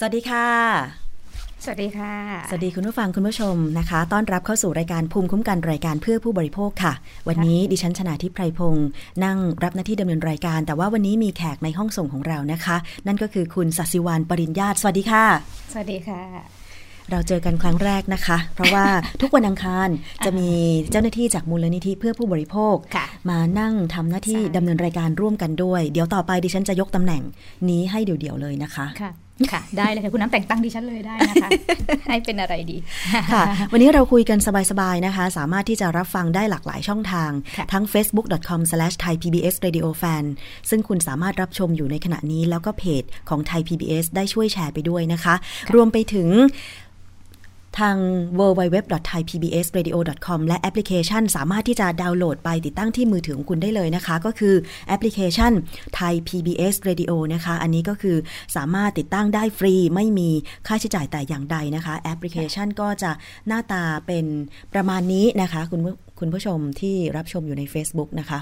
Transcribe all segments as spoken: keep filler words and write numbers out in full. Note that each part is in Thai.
สวัสดีค่ะสวัสดีค่ะสวัสดีคุณผู้ฟังคุณผู้ชมนะคะต้อนรับเข้าสู่รายการภูมิคุ้มกันรายการเพื่อผู้บริโภคค่ะวันนี้ดิฉันชนาธิปไพรพงษ์นั่งรับหน้าที่ดำเนินรายการแต่ว่าวันนี้มีแขกในห้องส่งของเรานะคะนั่นก็คือคุณศศิวาลย์ ปริญญาตสวัสดีค่ะสวัสดีค่ะเราเจอกันครั้งแรกนะคะเพราะว่าทุกวันอังคารจะมีเจ้าหน้าที่จากมูลนิธิเพื่อผู้บริโภคมานั่งทำหน้าที่ดำเนินรายการร่วมกันด้วยเดี๋ยวต่อไปดิฉันจะยกตำแหน่งนี้ให้เดี่ยวๆเลยนะคะ ค่ะได้เลยค่ะคุณน้ำแต่งตั้งดิฉันเลยได้นะคะให้เป็นอะไรดีค่ะวันนี้เราคุยกันสบายๆนะคะสามารถที่จะรับฟังได้หลากหลายช่องทางทั้ง เฟซบุ๊ก ดอท คอม สแลช ไทย พี บี เอส เรดิโอ แฟน ซึ่งคุณสามารถรับชมอยู่ในขณะนี้แล้วก็เพจของ Thai พี บี เอส ได้ช่วยแชร์ไปด้วยนะคะรวมไปถึงทาง ดับเบิลยู ดับเบิลยู ดับเบิลยู ดอท ไทย พี บี เอส เรดิโอ ดอท คอม และแอปพลิเคชันสามารถที่จะดาวน์โหลดไปติดตั้งที่มือถือของคุณได้เลยนะคะก็คือแอปพลิเคชัน Thai พี บี เอส Radio นะคะอันนี้ก็คือสามารถติดตั้งได้ฟรีไม่มีค่าใช้จ่ายแต่อย่างใดนะคะแอปพลิเคชันก็จะหน้าตาเป็นประมาณนี้นะคะคุณคุณผู้ชมที่รับชมอยู่ใน Facebook นะคะ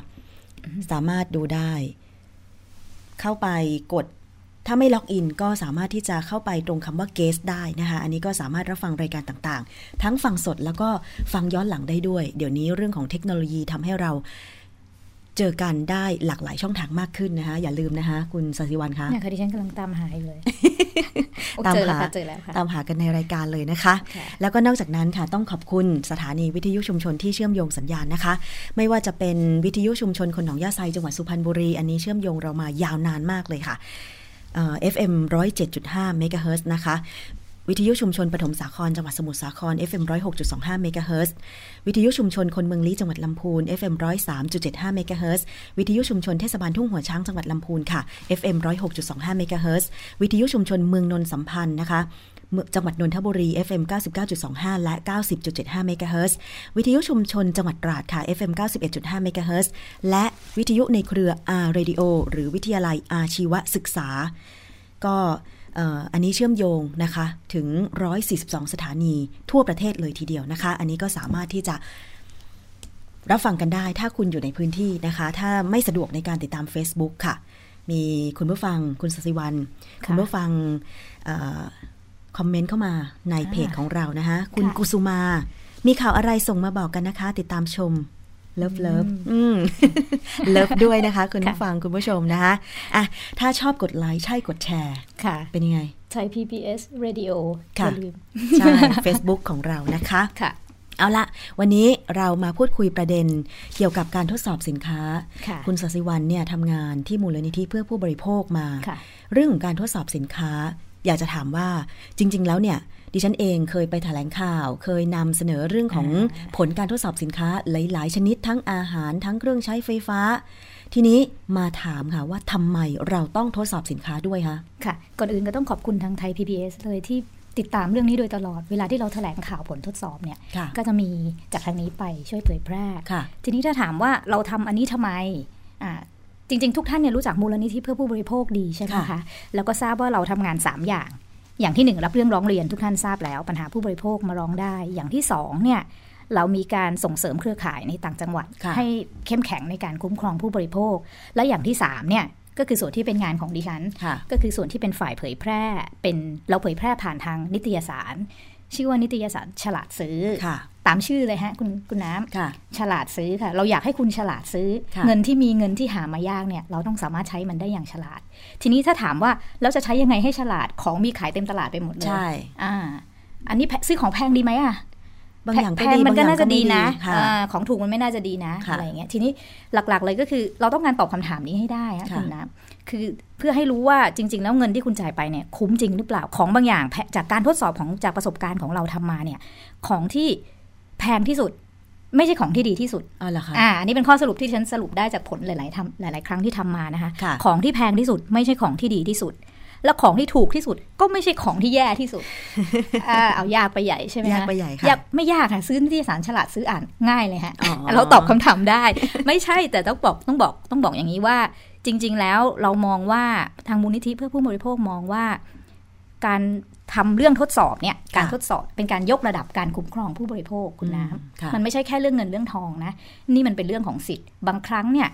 สามารถดูได้เข้าไปกดถ้าไม่ล็อกอินก็สามารถที่จะเข้าไปตรงคำว่า guest ได้นะคะอันนี้ก็สามารถรับฟังรายการต่างๆทั้งฟังสดแล้วก็ฟังย้อนหลังได้ด้วยเดี๋ยวนี้เรื่องของเทคโนโลยีทำให้เราเจอกันได้หลากหลายช่องทางมากขึ้นนะคะอย่าลืมนะคะคุณศศิวรรณคะเนี่ยค่ะดิฉันกำลังตามหาอยู่เลย ตามหาเจอแล้วค่ะตามหากันในรายการเลยนะคะ okay. แล้วก็นอกจากนั้นค่ะต้องขอบคุณสถานีวิทยุชุมชนที่เชื่อมโยงสัญญาณนะคะไม่ว่าจะเป็นวิทยุชุมชนคนหนองยาไซจังหวัดสุพรรณบุรีอันนี้เชื่อมโยงเรามายาวนานมากเลยค่ะเอฟ เอ็ม หนึ่งร้อยเจ็ดจุดห้า เมกะเฮิรตซ์นะคะวิทยุชุมชนปฐมสาครจังหวัดสมุทรสาคร เอฟ เอ็ม หนึ่งร้อยหกจุดสองห้า เมกะเฮิรตซ์วิทยุชุมชนคนเมืองลี้จังหวัดลำพูน เอฟ เอ็ม หนึ่งร้อยสามจุดเจ็ดห้า เมกะเฮิรตซ์วิทยุชุมชนเทศบาลทุ่งหัวช้างจังหวัดลำพูนค่ะ เอฟ เอ็ม หนึ่งร้อยหกจุดสองห้า เมกะเฮิรตซ์วิทยุชุมชนเมืองนนสัมพันธ์นะคะจังหวัดนนทบุรี เอฟ เอ็ม เก้าสิบเก้าจุดสองห้า และ เก้าสิบจุดเจ็ดห้า เมกะเฮิรตซ์วิทยุชุมชนจังหวัดตราดค่ะ เอฟ เอ็ม เก้าสิบเอ็ดจุดห้า เมกะเฮิรตซ์และวิทยุในเครือ R Radio หรือวิทยาลัยอาชีวศึกษาก็อันนี้เชื่อมโยงนะคะถึงหนึ่งร้อยสี่สิบสองสถานีทั่วประเทศเลยทีเดียวนะคะอันนี้ก็สามารถที่จะรับฟังกันได้ถ้าคุณอยู่ในพื้นที่นะคะถ้าไม่สะดวกในการติดตาม Facebook ค่ะมีคุณผู้ฟังคุณศศิวรรณคุณผู้ฟังคอมเมนต์เข้ามาในเพจของเรานะคะคุณกุสุมามีข่าวอะไรส่งมาบอกกันนะคะติดตามชมเลิฟเลิฟเลิฟด้วยนะคะคุณผู้ฟังคุณผู้ชมนะคะอ่ะถ้าชอบกดไลค์ใช่กดแชร์ค่ะเป็นยังไงใช้ พี บี เอส Radio ค่ะใช่ Facebook ของเรานะคะค่ะเอาละวันนี้เรามาพูดคุยประเด็นเกี่ยวกับการทดสอบสินค้า ค, คุณศศิวรรณเนี่ยทำงานที่มูลนิธิเพื่อผู้บริโภคมาเรื่องของการทดสอบสินค้าอยากจะถามว่าจริงๆแล้วเนี่ยดิฉันเองเคยไปแถลงข่าวเคยนำเสนอเรื่องของผลการทดสอบสินค้าหลายๆชนิดทั้งอาหารทั้งเครื่องใช้ไฟฟ้าทีนี้มาถามค่ะว่าทำไมเราต้องทดสอบสินค้าด้วยคะค่ะก่อนอื่นก็ต้องขอบคุณทางไทย พี บี เอส เลยที่ติดตามเรื่องนี้โดยตลอดเวลาที่เราแถลงข่าวผลทดสอบเนี่ยก็จะมีจากทางนี้ไปช่วยเผยแพร่ทีนี้ถ้าถามว่าเราทำอันนี้ทำไมอ่าจริงๆทุกท่านเนี่ยรู้จักมูลนิธิเพื่อผู้บริโภคดีใช่ไหมคะแล้วก็ทราบว่าเราทำงานสามอย่างอย่างที่หนึ่งรับเรื่องร้องเรียนทุกท่านทราบแล้วปัญหาผู้บริโภคมาร้องได้อย่างที่สองเนี่ยเรามีการส่งเสริมเครือข่ายในต่างจังหวัดให้เข้มแข็งในการคุ้มครองผู้บริโภคและอย่างที่สามเนี่ยก็คือส่วนที่เป็นงานของดิฉันก็คือส่วนที่เป็นฝ่ายเผยแพร่เป็นเราเผยแพร่ผ่านทางนิตยสารชื่อว่านิตยสารฉลาดซื้อตามชื่อเลยฮะคุณคุณน้ำฉลาดซื้อค่ะเราอยากให้คุณฉลาดซื้อเงินที่มีเงินที่หามายากเนี่ยเราต้องสามารถใช้มันได้อย่างฉลาดทีนี้ถ้าถามว่าเราจะใช้ยังไงให้ฉลาดของมีขายเต็มตลาดไปหมดเลยใช่อ่าอันนี้ซื้อของแพงดีไหมอ่ะบางอย่างแพงมันก็น่าจะดีนะของถูกมันไม่น่าจะดีนะอะไรอย่างเงี้ยทีนี้หลักๆเลยก็คือเราต้องการตอบคำถามนี้ให้ได้ค่ะคุณน้ำคือเพื่อให้รู้ว่าจริงๆแล้วเงินที่คุณจ่ายไปเนี่ยคุ้มจริงหรือเปล่าของบางอย่างจากการทดสอบของจากประสบการณ์ของเราทำมาเนี่ยของที่แพงที่สุดไม่ใช่ของที่ดีที่สุดอ๋อเหรอคะอ่าอันนี้เป็นข้อสรุปที่ฉันสรุปได้จากผลหลายๆทำหลายๆครั้งที่ทำมานะคะของที่แพงที่สุดไม่ใช่ของที่ดีที่สุดและของที่ถูกที่สุดก็ไม่ใช่ของที่แย่ที่สุด อ่าเอายากไปใหญ่ใช่ไหมยากไปใหญ่ค่ะไม่ยากค่ะซื้อที่สารฉลาดซื้ออ่านง่ายเลยฮะ เราตอบคำถามได้ ไม่ใช่แต่ต้องบอกต้องบอกต้องบอกอย่างนี้ว่าจริงๆแล้วเรามองว่าทางมูลนิธิเพื่อผู้บริโภคมองว่าการทำเรื่องทดสอบเนี่ยการทดสอบเป็นการยกระดับการคุ้มครองผู้บริโภคคุณน้ำมันไม่ใช่แค่เรื่องเงินเรื่องทองนะนี่มันเป็นเรื่องของสิทธิ์บางครั้งเนี่ย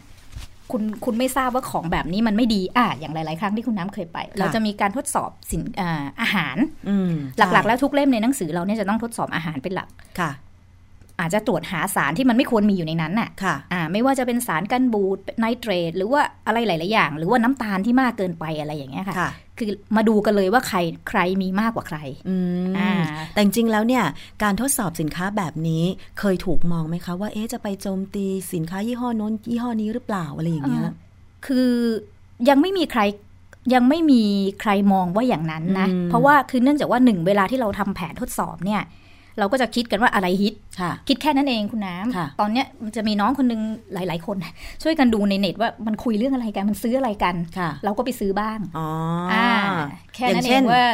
คุณคุณไม่ทราบว่าของแบบนี้มันไม่ดีอ่ะอย่างหลายๆครั้งที่คุณน้ำเคยไปเราจะมีการทดสอบสิน อ, อาหารหลักๆแล้วทุกเล่มในหนังสือเราเนี่ยจะต้องทดสอบอาหารเป็นหลักอาจจะตรวจหาสารที่มันไม่ควรมีอยู่ในนั้นน่ะไม่ว่าจะเป็นสารกันบูดไนเตรตหรือว่าอะไรหลายๆอย่างหรือว่าน้ำตาลที่มากเกินไปอะไรอย่างเงี้ยค่ะคือมาดูกันเลยว่าใครใครมีมากกว่าใครแต่จริงแล้วเนี่ยการทดสอบสินค้าแบบนี้เคยถูกมองไหมคะว่าเอ๊ะจะไปโจมตีสินค้ายี่ห้อโน้นยี่ห้อนี้หรือเปล่าอะไรอย่างเงี้ยคือยังไม่มีใคร ยังไม่มีใครมองว่าอย่างนั้นนะเพราะว่าคือเนื่องจากว่าหนึ่งเวลาที่เราทำแผนทดสอบเนี่ยเราก็จะคิดกันว่าอะไรฮิตคิดแค่นั้นเองคุณน้ำตอนเนี้ยมันจะมีน้องคนนึงหลายๆคนช่วยกันดูในเน็ตว่ามันคุยเรื่องอะไรกันมันซื้ออะไรกันเราก็ไปซื้อบ้างอ๋อแค่นั้นเองว่า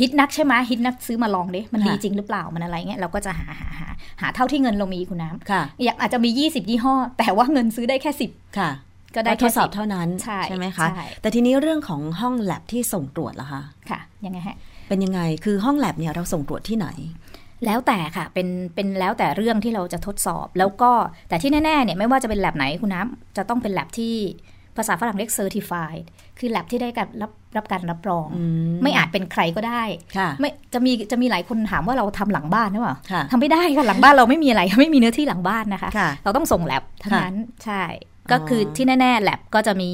ฮิตนักใช่ไหมฮิตนักซื้อมาลองดิมันดีจริงหรือเปล่ามันอะไรเงี้ยเราก็จะหาหาหาหาเท่าที่เงินเรามีคุณน้ำอยากอาจจะมียี่สิบยี่ห้อแต่ว่าเงินซื้อได้แค่สิบค่ะก็ได้ทดสอบเท่านั้นใช่ไหมคะแต่ทีนี้เรื่องของห้องแลบที่ส่งตรวจล่ะคะค่ะยังไงฮะเป็นยังไงคือห้องแลบเนี่ยเราส่งตรวจที่ไหนแล้วแต่ค่ะเป็นเป็นแล้วแต่เรื่องที่เราจะทดสอบแล้วก็แต่ที่แน่ๆเนี่ยไม่ว่าจะเป็นแลบไหนคุณน้ำจะต้องเป็นแลบที่ภาษาฝรั่งเรียก certified คือแลบที่ได้การรับรับการรับรองไม่อาจเป็นใครก็ได้ไม่จะมีจะมีหลายคนถามว่าเราทำหลังบ้านหรือเปล่าทำไม่ได้ค่ะหลังบ้านเราไม่มีอะไรไม่มีเนื้อที่หลังบ้านนะคะเราต้องส่งแลบทั้งนั้นใช่ก็คือที่แน่ๆแลบก็จะมี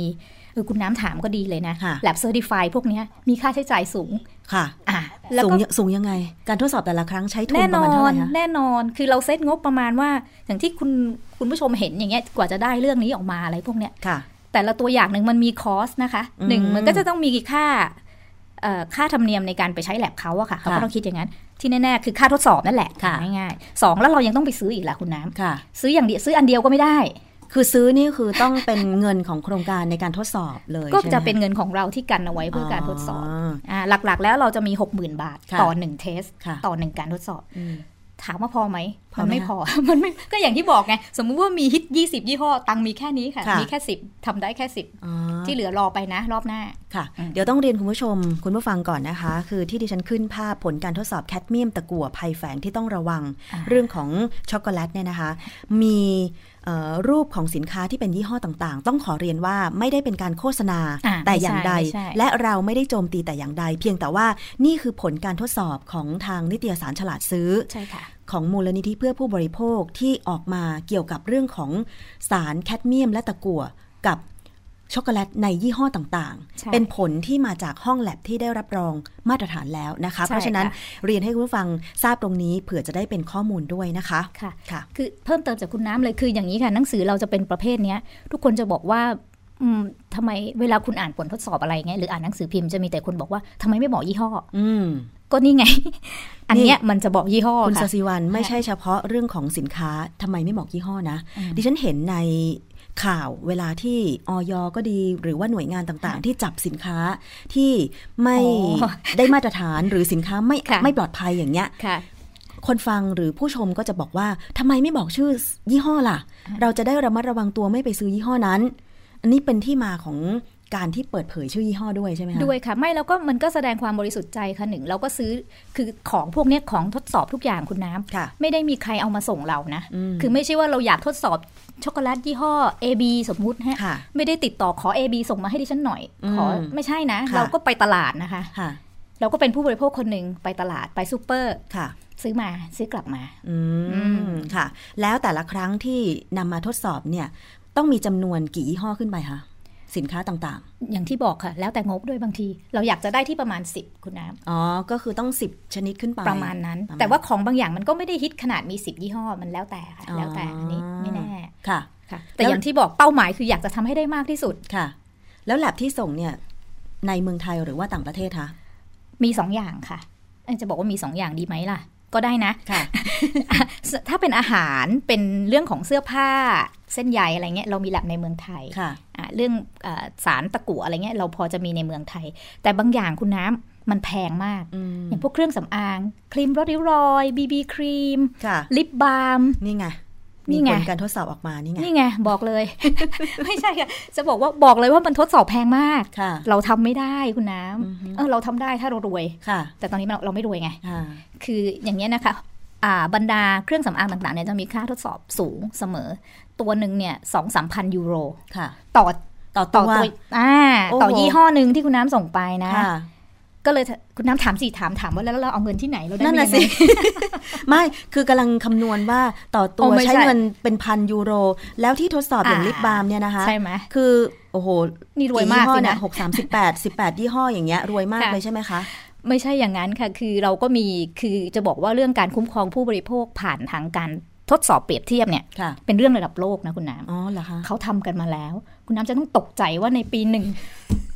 คุณน้ำถามก็ดีเลยนะแลบ certified พวกนี้มีค่าใช้จ่ายสูงค่ะอ่ะสูงสูงยังไงการทดสอบแต่ละครั้งใช้ทุนประมาณเท่าไหร่คะแน่นอนแน่นอนคือเราเซตงบประมาณว่าอย่างที่คุณคุณผู้ชมเห็นอย่างเงี้ยกว่าจะได้เรื่องนี้ออกมาอะไรพวกเนี้ยค่ะแต่ละตัวอย่างหนึ่งมันมีคอสนะคะหนึ่งมันก็จะต้องมีค่าค่าธรรมเนียมในการไปใช้แลบเขาอะค่ะเขาก็ต้องคิดอย่างนั้นที่แน่ๆคือค่าทดสอบนั่นแหละง่ายๆสองแล้วเรายังต้องไปซื้ออีกล่ะคุณน้ำซื้ออย่างเดียวซื้ออันเดียวก็ไม่ได้คือซื้อนี่คือต้องเป็นเงินของโครงการในการทดสอบเลยก็จะเป็นเงินของเราที่กันเอาไว้เพื่อการทดสอบหลักๆแล้วเราจะมี หกหมื่น บาทต่อหนึ่งเทสต่อหนึ่งการทดสอบถามว่าพอไหมมันไม่พอมันไม่ก็อย่างที่บอกไงสมมุติว่ามีฮิตยี่สิบยี่ห้อตังมีแค่นี้ค่ะมีแค่สิบทำได้แค่สิบที่เหลือรอไปนะรอบหน้าค่ะเดี๋ยวต้องเรียนคุณผู้ชมคุณผู้ฟังก่อนนะคะคือที่ดิฉันขึ้นภาพผลการทดสอบแคดเมียมตะกั่วภัยแฝงที่ต้องระวังเรื่องของช็อกโกแลตเนี่ยนะคะมีรูปของสินค้าที่เป็นยี่ห้อต่างๆต้องขอเรียนว่าไม่ได้เป็นการโฆษณาแต่อย่างใดและเราไม่ได้โจมตีแต่อย่างใดเพียงแต่ว่านี่คือผลการทดสอบของทางนิตยสารฉลาดซื้อของมูลนิธิเพื่อผู้บริโภคที่ออกมาเกี่ยวกับเรื่องของสารแคดเมียมและตะกั่วกับช็อกโกแลตในยี่ห้อต่างๆเป็นผลที่มาจากห้องแลบที่ได้รับรองมาตรฐานแล้วนะคะเพราะฉะนั้นเรียนให้คุณผู้ฟังทราบตรงนี้เผื่อจะได้เป็นข้อมูลด้วยนะคะค่ะค่ะคือเพิ่มเติมจากคุณน้ำเลยคืออย่างนี้ค่ะหนังสือเราจะเป็นประเภทนี้ทุกคนจะบอกว่าทำไมเวลาคุณอ่านผลทดสอบอะไรเงี้ยหรืออ่านหนังสือพิมพ์จะมีแต่คนบอกว่าทำไมไม่บอกยี่ห้อก็นี่ไงอันเนี้ยมันจะบอกยี่ห้อค่ะคุณศศิวรรณไม่ใช่เฉพาะเรื่องของสินค้าทำไมไม่บอกยี่ห้อนะดิฉันเห็นในข่าวเวลาที่อย.ก็ดีหรือว่าหน่วยงานต่างๆที่จับสินค้าที่ไม่ได้มาตรฐานหรือสินค้าไม่ไม่ปลอดภัยอย่างเงี้ยคนฟังหรือผู้ชมก็จะบอกว่าทำไมไม่บอกชื่อยี่ห้อล่ะเราจะได้ระมัดระวังตัวไม่ไปซื้อยี่ห้อนั้นอันนี้เป็นที่มาของการที่เปิดเผยชื่อยี่ห้อด้วยใช่ไหมคะด้วยค่ะไม่แล้วก็มันก็แสดงความบริสุทธิ์ใจค่ะหนึ่งเราก็ซื้อคือของพวกนี้ของทดสอบทุกอย่างคุณน้ำไม่ได้มีใครเอามาส่งเรานะคือไม่ใช่ว่าเราอยากทดสอบช็อกโกแลตยี่ห้อ เอ บี สมมุติฮะไม่ได้ติดต่อขอ เอ บี ส่งมาให้ดิฉันหน่อยขอไม่ใช่นะเราก็ไปตลาดนะคะเราก็เป็นผู้บริโภคคนหนึ่งไปตลาดไปซูเปอร์ซื้อมาซื้อกลับมาอืมค่ะแล้วแต่ละครั้งที่นำมาทดสอบเนี่ยต้องมีจำนวนกี่ยี่ห้อขึ้นไปคะสินค้าต่างๆอย่างที่บอกค่ะแล้วแต่งบด้วยบางทีเราอยากจะได้ที่ประมาณสิบคุณน้ำอ๋อก็คือต้องสิบชนิดขึ้นไปประมาณนั้นแต่ว่าของบางอย่างมันก็ไม่ได้ฮิตขนาดมีสิบยี่ห้อมันแล้วแต่ค่ะแล้วแต่อันนี้ไม่แน่ค่ะค่ะแต่อย่างที่บอกเป้าหมายคืออยากจะทำให้ได้มากที่สุดค่ะแล้วแลบที่ส่งเนี่ยในเมืองไทยหรือว่าต่างประเทศคะมีสองอย่างค่ะจะบอกว่ามีสองอย่างดีไหมล่ะก็ได้นะถ้าเป็นอาหารเป็นเรื่องของเสื้อผ้าเส้นใยอะไรเงี้ยเรามีแลบในเมืองไทยเรื่องสารตะกั่วอะไรเงี้ยเราพอจะมีในเมืองไทยแต่บางอย่างคุณน้ำมันแพงมากอย่างพวกเครื่องสำอางครีมลดริ้วรอยบีบีครีมลิปบาล์มนี่ไงมีผลการทดสอบออกมานี่ไงนี่ไงบอกเลย ไม่ใช่ค่ะจะบอกว่าบอกเลยว่ามันทดสอบแพงมากเราทำไม่ได้คุณน้ำเออเราทำได้ถ้าเรารวยแต่ตอนนี้เราไม่รวยไงคืออย่างเงี้ยนะคะบรรดาเครื่องสำอางต่างๆเนี่ยจะมีค่าทดสอบสูงเสมอตัวหนึ่งเนี่ย สองถึงสาม พันยูโรต่อต่อตัวต่อยี่ห้อหนึ่งที่คุณน้ำส่งไปนะก็เลยคุณน้ำถามสิถามถามว่าแล้วเราเอาเงินที่ไหนเราได้นั่นน่ะสิ ไม่คือกำลังคำนวณว่าต่อตัว ใช้เงินเป็นพันยูโรแล้วที่ทดสอบอย่างลิปบาล์มเนี่ยนะคะใช่ไหมคือโอ้โหนี่รวยมากสินะหกสามสิบแปดสิบแปดยี่ห้ออย่างเงี้ยรวยมากเลยใช่ไหมคะไม่ใช่อย่างนั้นค่ะคือเราก็มีคือจะบอกว่าเรื่องการคุ้มครองผู้บริโภคผ่านทางการทดสอบเปรียบเทียบเนี่ยเป็นเรื่องระดับโลกนะคุณน้ำอ๋อเหรอคะเขาทำกันมาแล้วคุณน้ำจะต้องตกใจว่าในปีหนึ่ง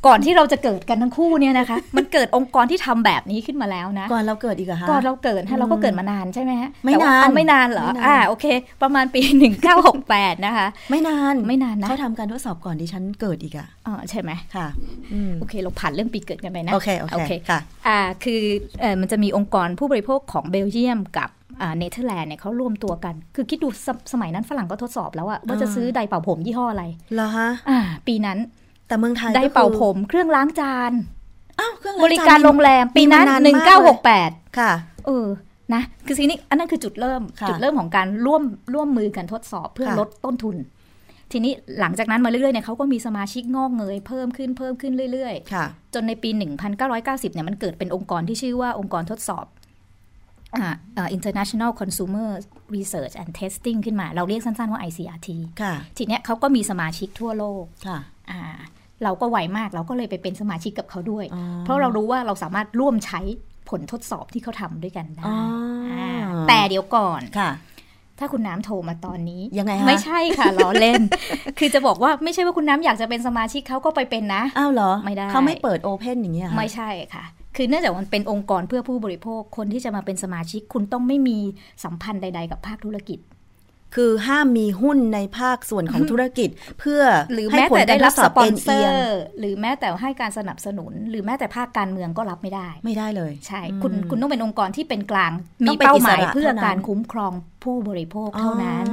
ก่อนที่เราจะเกิดกันทั้งคู่เนี่ยนะคะมันเกิดองค์กรที่ทำแบบนี้ขึ้นมาแล้วนะก่อนเราเกิดอีกเหรอคะก่อนเราเกิดฮะเราก็เกิดมานานใช่ไหมฮะไม่นานไม่นานเหรออ่าโอเคประมาณปีหนึ่งเก้าหกแปดนะคะไม่นานไม่นานนะเขาทำการทดสอบก่อนดิฉันเกิดอีกอ่ะอ๋อใช่ไหมค่ะโอเคเราผ่านเรื่องปีเกิดกันไปนะโอเคโอเคค่ะอ่าคือเอ่อมันจะมีองค์กรผู้บริโภคของเบลเยียมกับเนเธอร์แลนด์เนี่ยเขาร่วมตัวกันคือคิดดูสมัยนั้นฝรั่งก็ทดสอบแล้วอะว่าจะซื้อไดร์เป่าผมยี่ห้ออะไรเหรอฮะอ่าปีนั้นแต่เมืองไทยไดร์เป่าผมเครื่องล้างจานอ้าวเครื่องล้างจานบริการโรงแรมปีนั้นหนึ่งเก้าหกแปดค่ะเออนะคือทีนี้อันนั้นคือจุดเริ่มจุดเริ่มของการร่วมร่วมมือกันทดสอบเพื่อลดต้นทุนทีนี้หลังจากนั้นมาเรื่อยๆเนี่ยเขาก็มีสมาชิกงอกเงยเพิ่มขึ้นเพิ่มขึ้นเรื่อยๆจนในปีหนึ่งเก้าเก้าศูนย์เนี่ยมันเกิดเป็นองค์กรที่ชื่อว่าองค์กรทดสอบInternational Consumer Research and Testing ขึ้นมาเราเรียกสั้นๆว่า ไอ ซี อาร์ ที ทีเนี้ยเขาก็มีสมาชิกทั่วโลกเราก็ไวมากเราก็เลยไปเป็นสมาชิกกับเขาด้วยเพราะเรารู้ว่าเราสามารถร่วมใช้ผลทดสอบที่เขาทำด้วยกันได้แต่เดี๋ยวก่อนถ้าคุณน้ำโทรมาตอนนี้ยังไงฮะไม่ใช่ค่ะล้อเล่น คือจะบอกว่าไม่ใช่ว่าคุณน้ำอยากจะเป็นสมาชิกเขาก็ไปเป็นนะอ้าวเหรอไม่ได้เขาไม่เปิดโอเพ่นอย่างเงี้ยไม่ใช่ค่ะคือเนื่องจากมันเป็นองค์กรเพื่อผู้บริโภคคนที่จะมาเป็นสมาชิกคุณต้องไม่มีสัมพันธ์ใดๆกับภาคธุรกิจคือห้ามมีหุ้นในภาคส่วนของธุรกิจเพื่อหรือแม้แต่ได้รับสปอนเซอร์หรือแม้แต่ให้การสนับสนุนหรือแม้แต่ภาคการเมืองก็รับไม่ได้ไม่ได้เลยใช่คุณคุณต้องเป็นองค์กรที่เป็นกลางมีเป้าหมายเพื่อการคุ้มครองผู้บริโภคเท่านั้น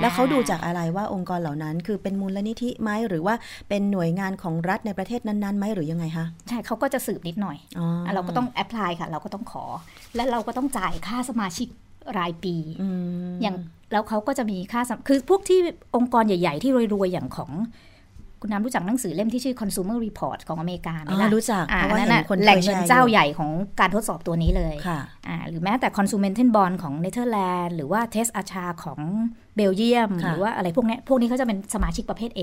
แล้วเขาดูจากอะไรว่าองค์กรเหล่านั้นคือเป็นมูลนิธิไหมหรือว่าเป็นหน่วยงานของรัฐในประเทศนั้นๆไหมหรือยังไงคะใช่เขาก็จะสืบนิดหน่อยเราก็ต้องแอพพลายค่ะเราก็ต้องขอและเราก็ต้องจ่ายค่าสมาชิกรายปีอย่างแล้วเขาก็จะมีค่าคือพวกที่องค์กรใหญ่ๆที่รวยๆอย่างของคุณน้ำรู้จักหนังสือเล่มที่ชื่อ Consumer Report ของอเมริกาไหมล่ะรู้จักเพราะว่านั่นน่ะแหล่งเงินเจ้าใหญ่ของการทดสอบตัวนี้เลยหรือแม้แต่ Consumer Bond ของเนเธอร์แลนด์หรือว่า Test อาชาของเบลเยียมหรือว่าอะไรพวกนี้พวกนี้เขาจะเป็นสมาชิกประเภท A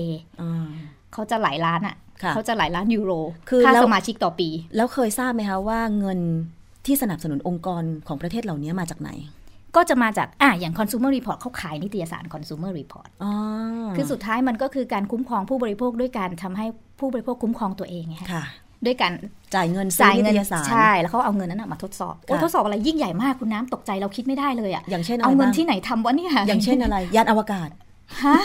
เขาจะหลายล้านอ่ะเขาจะหลายล้านยูโรคือค่าสมาชิกต่อปีแล้วเคยทราบไหมคะว่าเงินที่สนับสนุนองค์กรของประเทศเหล่านี้มาจากไหนก็จะมาจากอ่ะอย่าง Consumer Report เขาขายนิตยสาร Consumer Report อ๋อคือสุดท้ายมันก็คือการคุ้มครองผู้บริโภคด้วยการทำให้ผู้บริโภคคุ้มครองตัวเองไงค่ะด้วยการจ่ายเงินซื้อนิตยสารใช่แล้วเขาเอาเงินนั้นมาทดสอบโอ้ทดสอบอะไรยิ่งใหญ่มากคุณน้ำตกใจเราคิดไม่ได้เลยอ่ะอย่างเช่นเอาเงินที่ไหนทำวะเนี่ยอย่างเช่นอะไรยานอวกาศฮะ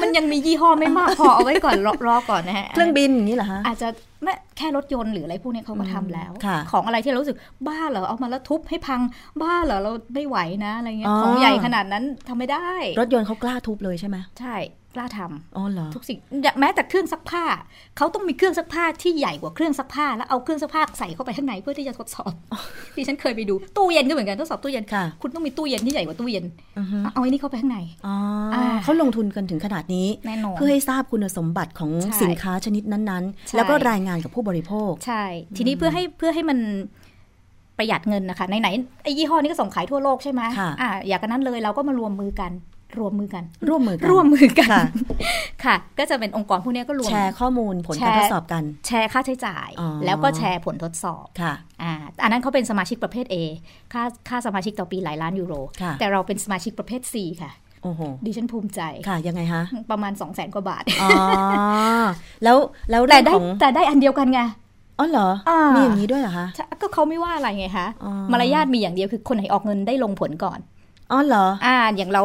มันยังมียี่ห้อไม่มากพอเอาไว้ก่อนรอก่อนนะฮะเครื่องบินอย่างนี้เหรอฮะอาจจะไม่แค่รถยนต์หรืออะไรพวกนี้เขาก็ทำแล้วของอะไรที่เรารู้สึกบ้าเหรอเอามาแล้วทุบให้พังบ้าเหรอเราไม่ไหวนะอะไรเงี้ยของใหญ่ขนาดนั้นทำไม่ได้รถยนต์เขากล้าทุบเลยใช่ไหมใช่กล้าทำอ๋อเหรอทุกสิ่งแม้แต่เครื่องซักผ้าเขาต้องมีเครื่องซักผ้าที่ใหญ่กว่าเครื่องซักผ้าแล้วเอาเครื่องซักผ้าใส่เข้าไปข้างในเพื่อที่จะทดสอบที่ฉันเคยไปดูตู้เย็นก็เหมือนกันทดสอบตู้เย็นคุณต้องมีตู้เย็นที่ใหญ่กว่าตู้เย็นเอาไอ้นี่เข้าไปข้างในเขาลงทุนกันถึงขนาดนี้เพื่อให้ทราบคุณสมบัติของสินค้าชนิดนั้นๆแล้วก็รายงานกับผู้บริโภคใช่ทีนี้เพื่อให้เพื่อให้มันประหยัดเงินนะคะไหนๆไอ้ยี่ห้อนี้ก็ส่งขายทั่วโลกใช่ไหมอ่าอย่างนั้นเลยเราก็มารวมมือกันรวมมือกันร่วมมือกันร่วมมือกันค่ะก็จะเป็นองค์กรพวกนี้ก็รวมแชร์ข้อมูลผลการทดสอบกันแชร์ค่าใช้จ่ายแล้วก็แชร์ผลทดสอบค่ะอ่าอันนั้นเขาเป็นสมาชิกประเภท A ค่าค่าสมาชิกต่อปีหลายล้านยูโรแต่เราเป็นสมาชิกประเภท C ค่ะโอ้โหดิฉันภูมิใจค่ะยังไงฮะประมาณ สองแสน กว่าบาทอ๋อแล้วแล้วแต่ได้แต่ได้อันเดียวกันไงอ๋อเหรอมีอย่างนี้ด้วยเหรอคะก็เขาไม่ว่าอะไรไงคะมารยาทมีอย่างเดียวคือคนไหนออกเงินได้ลงผลก่อนอ๋อเหรออ่าอย่างเรา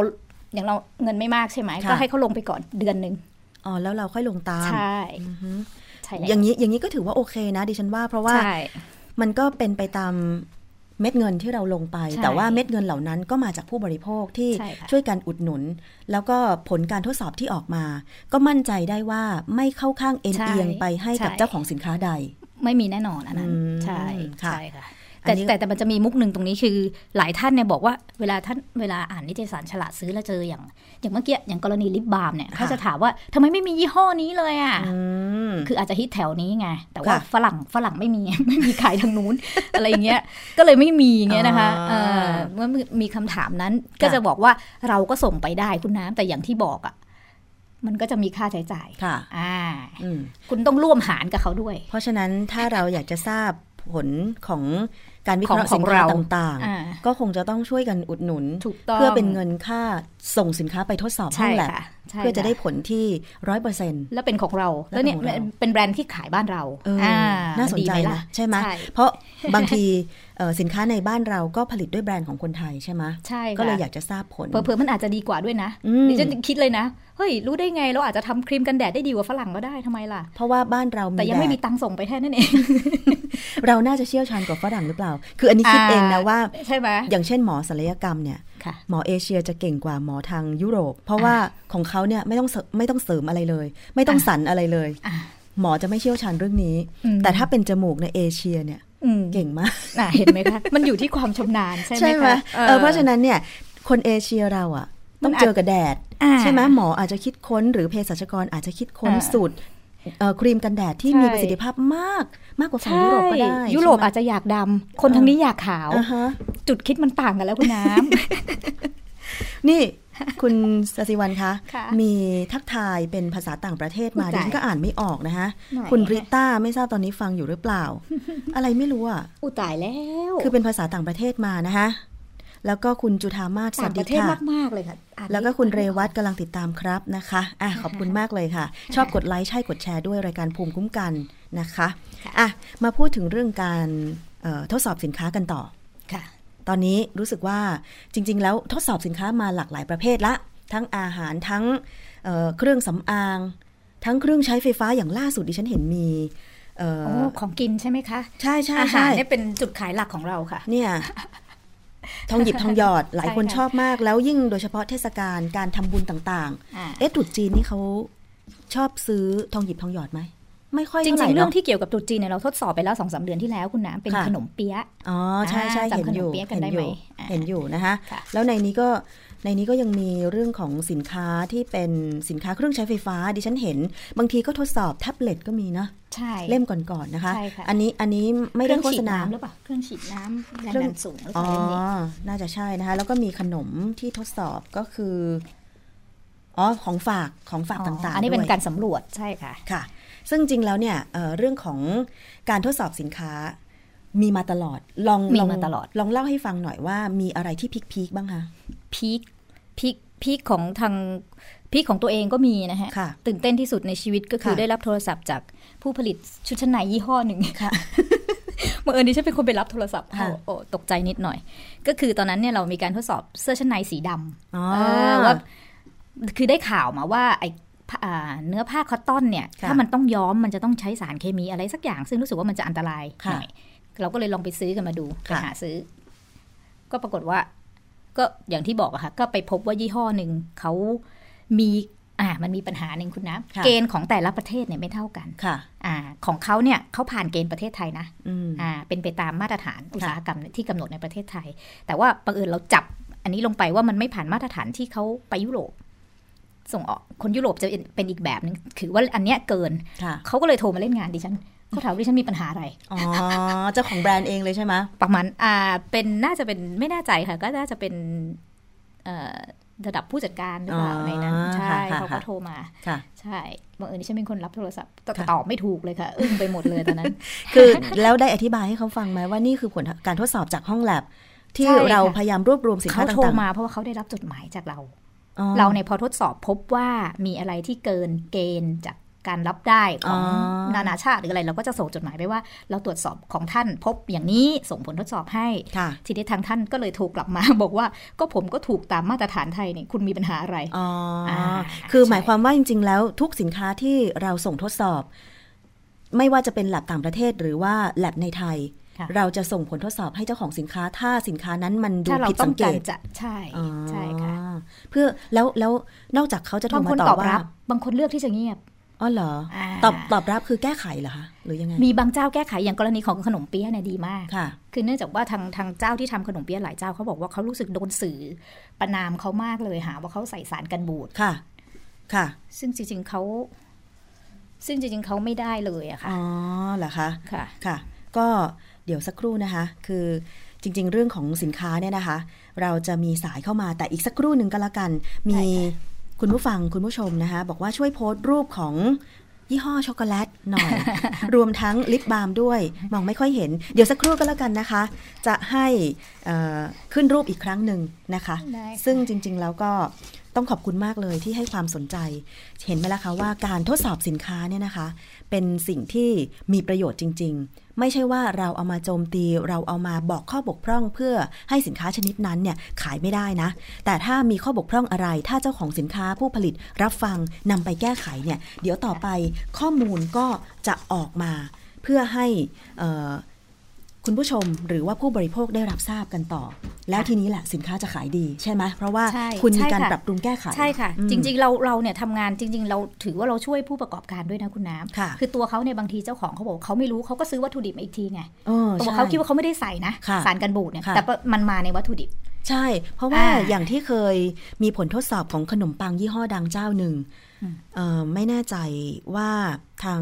อย่างเราเงินไม่มากใช่ไหมก็ให้เขาลงไปก่อนเดือนนึงอ๋อแล้วเราค่อยลงตามใช่ใช่อย่างนี้อย่างนี้ก็ถือว่าโอเคนะดิฉันว่าเพราะว่ามันก็เป็นไปตามเม็ดเงินที่เราลงไปแต่ว่าเม็ดเงินเหล่านั้นก็มาจากผู้บริโภคที่ช่วยกันอุดหนุนแล้วก็ผลการทดสอบที่ออกมาก็มั่นใจได้ว่าไม่เข้าข้างเอ็นเอียงไปให้กับเจ้าของสินค้าใดไม่มีแน่นอนอันนั้นใช่ใช่ค่ะแต่แต่แต่มันจะมีมุกหนึ่งตรงนี้คือหลายท่านเนี่ยบอกว่าเวลาท่านเวลาอ่านนิตยสารฉลาดซื้อแล้วเจออย่างอย่างเมื่อกี้อย่างกรณีลิปบาล์มเนี่ยเขาจะถามว่าทำไมไม่มียี่ห้อนี้เลยอ่ะคืออาจจะฮิตแถวนี้ไงแต่ว่าฝรั่งฝรั่งไม่มีไม่มีขายทางนู้นอะไรเงี้ยก็เลยไม่มีเงี้ยนะคะเมื่อมีคำถามนั้นก็จะบอกว่าเราก็ส่งไปได้คุณน้ำแต่อย่างที่บอกอ่ะมันก็จะมีค่าใช้จ่ายค่ะอ่าคุณต้องร่วมหารกับเขาด้วยเพราะฉะนั้นถ้าเราอยากจะทราบผลของการวิเคราะห์สินค้าต่างๆก็คงจะต้องช่วยกันอุดหนุนเพื่อเป็นเงินค่าส่งสินค้าไปทดสอบห้องแลบ เพื่อจะได้ผลที่ ร้อยเปอร์เซ็นต์ และเป็นของเราแล้วเนี่ยเป็นแบรนด์ที่ขายบ้านเราน่าสนใจนะใช่ไหมเพราะบางทีสินค้าในบ้านเราก็ผลิตด้วยแบรนด์ของคนไทยใช่ไหมใช่ก็เลยอยากจะทราบผลเผลอๆมันอาจจะดีกว่าด้วยนะดิฉันคิดเลยนะเฮ้ยรู้ได้ไงเราอาจจะทำครีมกันแดดได้ดีกว่าฝรั่งก็ได้ทำไมล่ะเพราะว่าบ้านเราแต่ยังไม่มีตังค์ส่งไปแค่นั่นเองเราน่าจะเชี่ยวชาญกว่าฝรั่งหรือเปล่าคืออันนี้คิดเองนะว่าใช่ไหมอย่างเช่นหมอศัลยกรรมเนี่ยหมอเอเชียจะเก่งกว่าหมอทางยุโรปเพราะว่าของเขาเนี่ยไม่ต้องไม่ต้องเสริมอะไรเลยไม่ต้องสันอะไรเลยหมอจะไม่เชี่ยวชาญเรื่องนี้แต่ถ้าเป็นจมูกในเอเชียเนี่ยเก่งมากเห็นไหมคะมันอยู่ที่ความชำนาญใช่ไหมเพราะฉะนั้นเนี่ยคนเอเชียเราอ่ะต้องเจอกับแดดใช่ไหมหมออาจจะคิดค้นหรือเภสัชกรอาจจะคิดค้นสูตรครีมกันแดดที่มีประสิทธิภาพมากมากกว่าฝั่งยุโรปก็ได้ยุโรปอาจจะอยากดำคนทางนี้อยากขาวจุดคิดมันต่างกันแล้วคุณน้ำนี่คุณสศิวรรณคะมีทักทายเป็นภาษาต่างประเทศมาดิฉันก็อ่านไม่ออกนะคะคุณริต้าไม่ทราบตอนนี้ฟังอยู่หรือเปล่าอะไรไม่รู้อ่ะอุตายแล้วคือเป็นภาษาต่างประเทศมานะคะแล้วก็คุณจุฑามาศสวัสดีค่ะมากๆเลยค่ะแล้วก็คุณเรวัตกำลังติดตามครับนะคะอ่ะขอบคุณมากเลยค่ะชอบกดไลค์ใช่กดแชร์ด้วยรายการภูมิคุ้มกันนะคะอ่ะมาพูดถึงเรื่องการทดสอบสินค้ากันต่อค่ะตอนนี้รู้สึกว่าจริงๆแล้วทดสอบสินค้ามาหลากหลายประเภทละทั้งอาหารทั้งเครื่องสำอางทั้งเครื่องใช้ไฟฟ้าอย่างล่าสุดดิฉันเห็นมีของกินใช่ไหมคะใช่ใช่อาหารเนี่ยเป็นจุดขายหลักของเราค่ะเนี่ยทองหยิบทองหยอดหลายคนชอบมากแล้วยิ่งโดยเฉพาะเทศกาลการทำบุญต่างๆเอ๊ะตรุษจีนนี่เขาชอบซื้อทองหยิบทองหยอดไหมไม่ค่อยจริงๆเรื่องที่เกี่ยวกับตรุษจีนเนี่ยเราทดสอบไปแล้ว สองสาม เดือนที่แล้วคุณน้ำเป็นขนมเปี๊ยะอ๋อใช่ๆเห็นอยู่เห็นอยู่เห็นอยู่นะคะแล้วในนี้ก็ในนี้ก็ยังมีเรื่องของสินค้าที่เป็นสินค้าเครื่องใช้ไฟฟ้าดิฉันเห็นบางทีก็ทดสอบแท็บเล็ตก็มีนะใช่เล่มก่อนๆนะคะอันนี้อันนี้ไม่ได้โฆษณาหรือเปล่าเครื่องฉีดน้ำแรงดันสูงหรือเปล่าอ๋อน่าจะใช่นะคะแล้วก็มีขนมที่ทดสอบก็คืออ๋อของฝากของฝากต่างๆอันนี้เป็นการสำรวจใช่ค่ะค่ะซึ่งจริงแล้วเนี่ย เอ่อ เรื่องของการทดสอบสินค้ามีมาตลอดลองลองมาตลอดลองเล่าให้ฟังหน่อยว่ามีอะไรที่พีคๆบ้างคะพีคพีคพีคของทางพีคของตัวเองก็มีนะฮะตื่นเต้นที่สุดในชีวิตก็คือได้รับโทรศัพท์จากผู้ผลิตชุดชั้นในยี่ห้อหนึ่งค่ะเมื่อเอิญดิฉันเป็นคนไปรับโทรศัพท์โอ้ตกใจนิดหน่อยก็คือตอนนั้นเนี่ยเรามีการทดสอบเสื้อชั้นในสีดำว่าคือได้ข่าวมาว่าไอเนื้อผ้าคอตตอนเนี่ยถ้ามันต้องย้อมมันจะต้องใช้สารเคมีอะไรสักอย่างซึ่งรู้สึกว่ามันจะอันตรายหน่อยเราก็เลยลองไปซื้อกันมาดูไปหาซื้อก็ปรากฏว่าก็อย่างที่บอกอะค่ะก็ไปพบว่ายี่ห้อหนึ่งเขามีอ่ามันมีปัญหาหนึ่งคุณนะเกณฑ์ของแต่ละประเทศเนี่ยไม่เท่ากันอ่าของเขาเนี่ยเขาผ่านเกณฑ์ประเทศไทยนะอ่าเป็นไปตามมาตรฐานอุตสาหกรรมที่กำหนดในประเทศไทยแต่ว่าบังเอิญเราจับอันนี้ลงไปว่ามันไม่ผ่านมาตรฐานที่เขาไปยุโรปส่งออกคนยุโรปจะเป็นอีกแบบนึงคือว่าอันเนี้ยเกินเขาก็เลยโทรมาเล่นงานดิฉันเขาถามดิฉันมีปัญหาอะไรอ๋อเจ้าของแบรนด์เองเลยใช่ไหมประมาณอ่าเป็นน่าจะเป็นไม่แน่ใจค่ะก็น่าจะเป็นระดับผู้จัดการหรือเปล่าในนั้นใช่เขาก็โทรมาใช่บังเอิญดิฉันเป็นคนรับโทรศัพท์ตอบไม่ถูกเลยค่ะอึ้งไปหมดเลยตอนนั้นคือแล้วได้อธิบายให้เขาฟังไหมว่านี่คือผลการทดสอบจากห้องแลบที่เราพยายามรวบรวมสินค้าต่างๆเขาโทรมาเพราะว่าเขาได้รับจดหมายจากเราเราเนี่ยพอทดสอบพบว่ามีอะไรที่เกินเกณฑ์จากการรับได้ของนานาชาติหรืออะไรเราก็จะส่งจดหมายไปว่าเราตรวจสอบของท่านพบอย่างนี้ส่งผลทดสอบให้ทีนี้ทางท่านก็เลยโทรกลับมาบอกว่าก็ผมก็ถูกตามมาตรฐานไทยนี่คุณมีปัญหาอะไรอ๋อคือหมายความว่าจริงๆแล้วทุกสินค้าที่เราส่งทดสอบไม่ว่าจะเป็นแลบต่างประเทศหรือว่าแลบในไทยเราจะส่งผลทดสอบให้เจ้าของสินค้าถ้าสินค้านั้นมันดูผิดสังเกตจะใช่ใช่ค่ะเพื่อแล้วแล้วนอกจากเขาจะโทรมาตอบรับบางคนเลือกที่จะเงียบอ๋อเหรอตอบตอบรับคือแก้ไขเหรอคะหรือยังไงมีบางเจ้าแก้ไขอย่างกรณีของขนมเปี๊ยะเนี่ยดีมากคือเนื่องจากว่าทางทางเจ้าที่ทำขนมเปี๊ยะหลายเจ้าเขาบอกว่าเขารู้สึกโดนสื่อประนามเขามากเลยหาว่าเขาใส่สารกันบูดค่ะค่ะซึ่งจริงๆเขาซึ่งจริงๆเขาไม่ได้เลยอะค่ะอ๋อเหรอคะค่ะค่ะก็เดี๋ยวสักครู่นะคะคือจริงๆเรื่องของสินค้าเนี่ยนะคะเราจะมีสายเข้ามาแต่อีกสักครู่หนึ่งก็แล้วกันมีคุณผู้ฟังคุณผู้ชมนะคะบอกว่าช่วยโพสต์รูปของยี่ห้อช็อกโกแลตหน่อย รวมทั้งลิปบาล์มด้วยมองไม่ค่อยเห็นเดี๋ยวสักครู่ก็แล้วกันนะคะจะให้ขึ้นรูปอีกครั้งหนึ่งนะคะซึ่งจริงๆแล้วก็ ต้องขอบคุณมากเลยที่ให้ความสนใจเห็นไหมล่ะคะว่าการทดสอบสินค้าเนี่ยนะคะเป็นสิ่งที่มีประโยชน์จริงๆไม่ใช่ว่าเราเอามาโจมตีเราเอามาบอกข้อบกพร่องเพื่อให้สินค้าชนิดนั้นเนี่ยขายไม่ได้นะแต่ถ้ามีข้อบกพร่องอะไรถ้าเจ้าของสินค้าผู้ผลิตรับฟังนำไปแก้ไขเนี่ยเดี๋ยวต่อไปข้อมูลก็จะออกมาเพื่อให้คุณผู้ชมหรือว่าผู้บริโภคได้รับทราบกันต่อแล้วทีนี้แหละสินค้าจะขายดีใช่ไหมเพราะว่าคุณมีการปรับปรุงแก้ไขใช่ค่ะจริงๆเราเราเนี่ยทำงานจริงๆเราถือว่าเราช่วยผู้ประกอบการด้วยนะคุณน้ำ ค, คือตัวเขาเนี่ยบางทีเจ้าของเขาบอกเขาไม่รู้เขาก็ซื้อวัตถุดิบมาอีกทีไงตัวเขาคิดว่าเขาไม่ได้ใส่นะสารกันบูดเนี่ยแต่มันมาในวัตถุดิบใช่เพราะว่า อ, อย่างที่เคยมีผลทดสอบของขนมปังยี่ห้อดังเจ้าหนึ่งไม่แน่ใจว่าทาง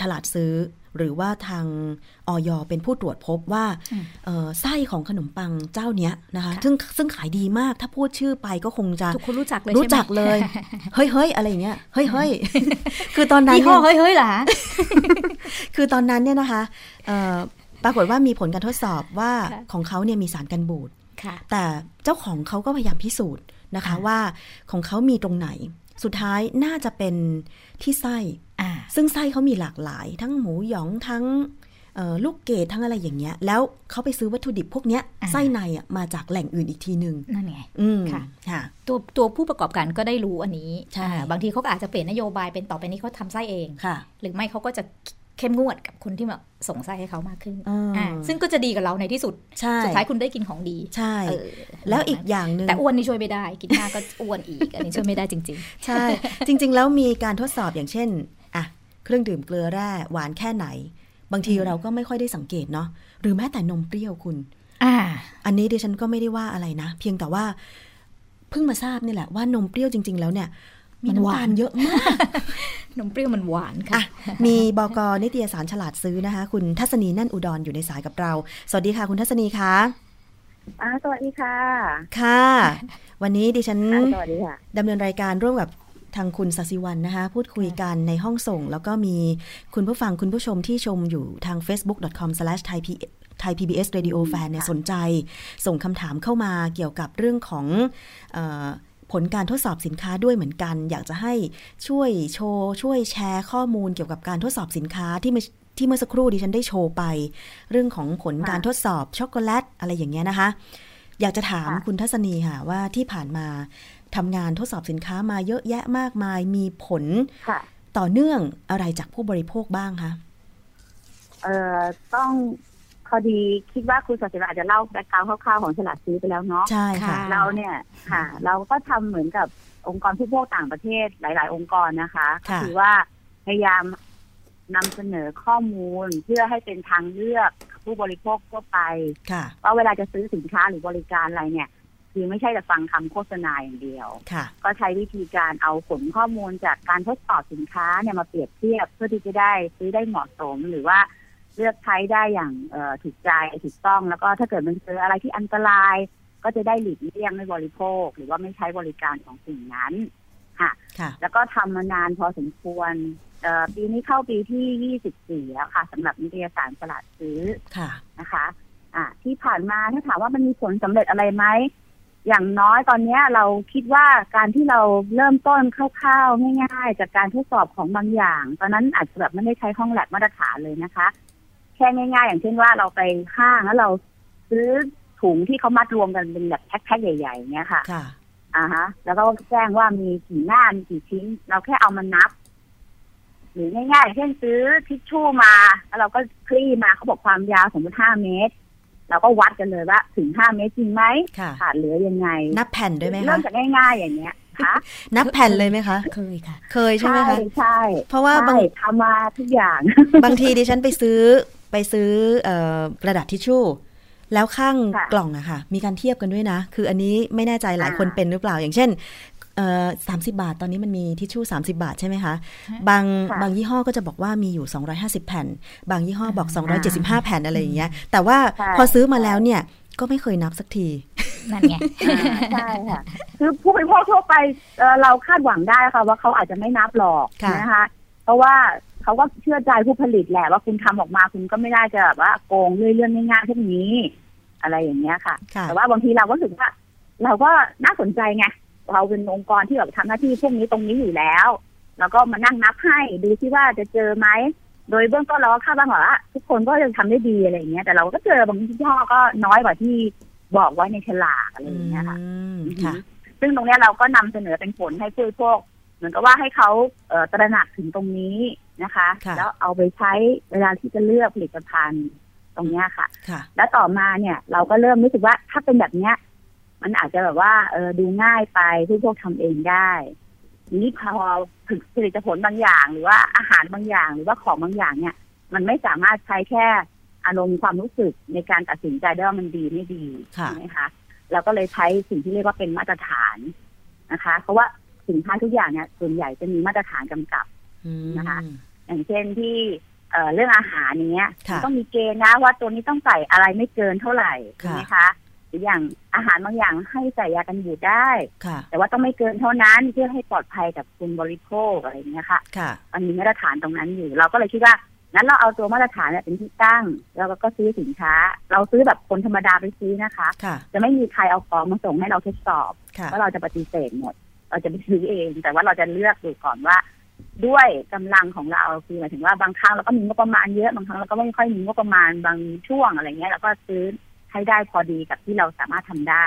ฉลาดซื้อหรือว่าทางออยเป็นผู้ตรวจพบว่าไส้ของขนมปังเจ้าเนี้ยนะคะซึ่งซึ่งขายดีมากถ้าพูดชื่อไปก็คงจะทุกคนรู้จักเลยรู้จักเลยเฮ้ยเฮ้ยอะไรอย่างเงี้ยเฮ้ยเฮ้ยคือตอนนั้นยี่ห้อเฮ้ยเฮ้ยเหรอคือตอนนั้นเนี่ยนะคะปรากฏว่ามีผลการทดสอบว่าของเขาเนี่ยมีสารกันบูดแต่เจ้าของเขาก็พยายามพิสูจน์นะคะว่าของเขามีตรงไหนสุดท้ายน่าจะเป็นที่ไส้ซึ่งไส้เขามีหลากหลายทั้งหมูหยองทั้งลูกเกดทั้งอะไรอย่างเงี้ยแล้วเขาไปซื้อวัตถุดิบพวกเนี้ยไส้ในอ่ะมาจากแหล่งอื่นอีกทีนึงนั่นไงค่ะตัวตัวผู้ประกอบการก็ได้รู้อันนี้บางทีเขาอาจจะเปลี่ยนนโยบายเป็นต่อไปนี้เขาทำไส้เองหรือไม่เขาก็จะเข้มงวดกับคนที่แบบส่งไส้ให้เขามากขึ้นซึ่งก็จะดีกับเราในที่สุดสุดท้ายคุณได้กินของดีใช่แล้วอีกอย่างนึงแต่อ้วนนี่ช่วยไม่ได้กินมากก็อ้วนอีกอันนี้ช่วยไม่ได้จริงๆใช่จริงๆแล้วมีการทดสอบอย่างเช่นอ่ะเครื่องดื่มเกลือแร่หวานแค่ไหนบางทีเราก็ไม่ค่อยได้สังเกตเนาะหรือแม้แต่นมเปรี้ยวคุณอ่าอันนี้ดิฉันก็ไม่ได้ว่าอะไรนะเพียงแต่ว่าเพิ่งมาทราบนี่แหละว่านมเปรี้ยวจริงๆแล้วเนี่ยมีน้ำตาลเยอะมากนมเปรี้ยวมันหวานค่ะมีบก.นิตยสารฉลาดซื้อนะคะคุณทัศนีนั่นอุดร อยู่ในสายกับเราสวัสดีค่ะคุณทัศนีคะสวัสดีค่ะค่ะวันนี้ดิฉันดำเนินรายการร่วมกับทางคุณศศิวรรณนะคะพูดคุยกันในห้องส่งแล้วก็มีคุณผู้ฟังคุณผู้ชมที่ชมอยู่ทาง เฟซบุ๊ก ดอท คอม สแลช ไทยพีบีเอสเรดิโอแฟน เนี่ยสนใจส่งคำถามเข้ามาเกี่ยวกับเรื่องของผลการทดสอบสินค้าด้วยเหมือนกันอยากจะให้ช่วยโชว์ช่วยแชร์ข้อมูลเกี่ยวกับการทดสอบสินค้าที่เมื่อที่เมื่อสักครู่ดิฉันได้โชว์ไปเรื่องของผลการทดสอบช็อกโกแลตอะไรอย่างเงี้ยนะคะอยากจะถามคุณทัศนีค่ะว่าที่ผ่านมาทำงานทดสอบสินค้ามาเยอะแยะมากมายมีผลต่อเนื่องอะไรจากผู้บริโภคบ้างคะเอ่อต้องพอดีคิดว่าคุณศศิวรรณอาจจะเล่าแบ็คกราวด์คร่าวๆของฉลาดซื้อไปแล้วเนาะใช่ค่ะเราเนี่ยค่ะเราก็ทำเหมือนกับองค์กรผู้บริโภคต่างประเทศหลายๆองค์กรนะคะคือว่าพยายามนำเสนอข้อมูลเพื่อให้เป็นทางเลือกผู้บริโภคทั่วไปว่าเวลาจะซื้อสินค้าหรือบริการอะไรเนี่ยคือไม่ใช่แต่ฟังคำโฆษณาอย่างเดียวก็ใช้วิธีการเอาผลข้อมูลจากการทดสอบสินค้าเนี่ยมาเปรียบเทียบเพื่อที่จะได้ซื้อได้เหมาะสมหรือว่าเลือกใช้ได้อย่างถูกใจถูกต้องแล้วก็ถ้าเกิดมันเจออะไรที่อันตรายก็จะได้หลีกเลี่ยงไม่บริโภคหรือว่าไม่ใช้บริการของสิ่งนั้นค่ะแล้วก็ทำมานานพอสมควรปีนี้เข้าปีที่ยี่สิบสี่แล้วค่ะสำหรับนิตยสารฉลาดซื้อนะคะะที่ผ่านมาถ้าถามว่ามันมีผลสำเร็จอะไรไหมอย่างน้อยตอนนี้เราคิดว่าการที่เราเริ่มต้นคร่าวๆง่ายๆจากการทดสอบของบางอย่างตอนนั้นอาจจะแบบไม่ได้ใช้ห้องแลบมาตรฐานเลยนะคะแค่ง่ายๆอย่างเช่นว่าเราไปห้างแล้วเราซื้อถุงที่เขามัดรวมกันเป็นแบบแพ็คๆใหญ่ๆเงี้ยค่ะอ่าฮะแล้วก็แจ้งว่ามีกี่หน้ามีกี่ชิ้นเราแค่เอามานับหรือง่ายๆเช่นซื้อทิชชู่มาแล้วเราก็คลี่มาเขาบอกความยาวสมมติห้าเมตรเราก็วัดกันเลยว่าถึงห้าเมตรจริงไหมขาดเหลือยังไงนับแผ่นด้วยไหมคะเริ่มจากง่ายๆอย่างเงี้ยค่ะนับแผ่นเลยไหมคะเคยค่ะเคยใช่ไหมคะใช่เพราะว่าบางทำมาทุกอย่างบางทีดิฉันไปซื้อไปซื้อกระดาษทิชชู่แล้วข้างกล่องอะค่ะมีการเทียบกันด้วยนะคืออันนี้ไม่แน่ใจหลายคนเป็นหรือเปล่าอย่างเช่นสามสิบบาทตอนนี้มันมีทิชชู่สามสิบบาทใช่ไหมคะบางบางยี่ห้อก็จะบอกว่ามีอยู่สองร้อยห้าสิบแผ่นบางยี่ห้อบอกสองร้อยเจ็ดสิบห้าแผ่นอะไรอย่างเงี้ยแต่ว่าพอซื้อมาแล้วเนี่ยก็ไม่เคยนับสักทีนั่นไงใช่ค่ะคือผู้บริโภคทั่วไปเราคาดหวังได้ค่ะว่าเขาอาจจะไม่นับหรอกนะคะเพราะว่าเขาก็เชื่อใจผู้ผลิตแหละว่าคุณทำออกมาคุณก็ไม่น่าจะแบบว่าโกงเรื่องง่ายๆพวกนี้อะไรอย่างเงี้ยค่ะแต่ว่าบางทีเราก็รู้สึกว่าเราก็น่าสนใจไง เราเป็นองค์กรที่แบบทำหน้าที่พวกนี้ตรงนี้อยู่แล้วแล้วก็มานั่งนับให้ดูที่ว่าจะเจอไหมโดยเบื้องต้นเราคาดหวังว่าทุกคนก็จะทำได้ดีอะไรอย่างเงี้ยแต่เราก็เจอบางยี่ห้อก็น้อยกว่าที่บอกไว้ในฉลากอะไรอย่างเงี้ยค่ะซึ่งตรงนี้เราก็นำเสนอเป็นผลให้ช่วยพวกเหมือนกับว่าให้เขาตระหนักถึงตรงนี้นะคะแล้วเอาไปใช้เวลาที่จะเลือกผลิตภัณฑ์ตรงนี้ค่ะแล้วต่อมาเนี่ยเราก็เริ่มรู้สึกว่าถ้าเป็นแบบเนี้ยมันอาจจะแบบว่าเออดูง่ายไปผู้พวกทำเองได้นี่พอถึงผลิตผลบางอย่างหรือว่าอาหารบางอย่างหรือว่าของบางอย่างเนี่ยมันไม่สามารถใช้แค่อารมณ์ความรู้สึกในการตัดสินใจได้ว่ามันดีไม่ดีใช่ไหมคะเราก็เลยใช้สิ่งที่เรียกว่าเป็นมาตรฐานนะคะเพราะว่าสินค้าทุกอย่างเนี่ยส่วนใหญ่จะมีมาตรฐานกำกับนะคะอย่างเช่นที่เรื่องอาหารเนี้ยต้องมีเกณฑ์นะว่าตัวนี้ต้องใส่อะไรไม่เกินเท่าไหร่ใช่ไหมคะหรืออย่างอาหารบางอย่างให้ใส่ยากันบูดได้แต่ว่าต้องไม่เกินเท่านั้นเพื่อให้ปลอดภัยกับคนบริโภคอะไรอย่างเงี้ยค่ะมันมีมาตรฐานตรงนั้นอยู่เราก็เลยคิดว่างั้นเราเอาตัวมาตรฐานเนี่ยเป็นที่ตั้งแล้วก็ซื้อสินค้าเราซื้อแบบคนธรรมดาไปซื้อนะคะจะไม่มีใครเอาของมาส่งให้เราทดสอบว่าเราจะปฏิเสธหมดเราจะไปซื้อเองแต่ว่าเราจะเลือกดูก่อนว่าด้วยกำลังของเราคือหมายถึงว่าบางครั้งเราก็มีงบประมาณเยอะบางครั้งเราก็ไม่ค่อยมีงบประมาณบางช่วงอะไรเงี้ยเราก็ซื้อให้ได้พอดีกับที่เราสามารถทำได้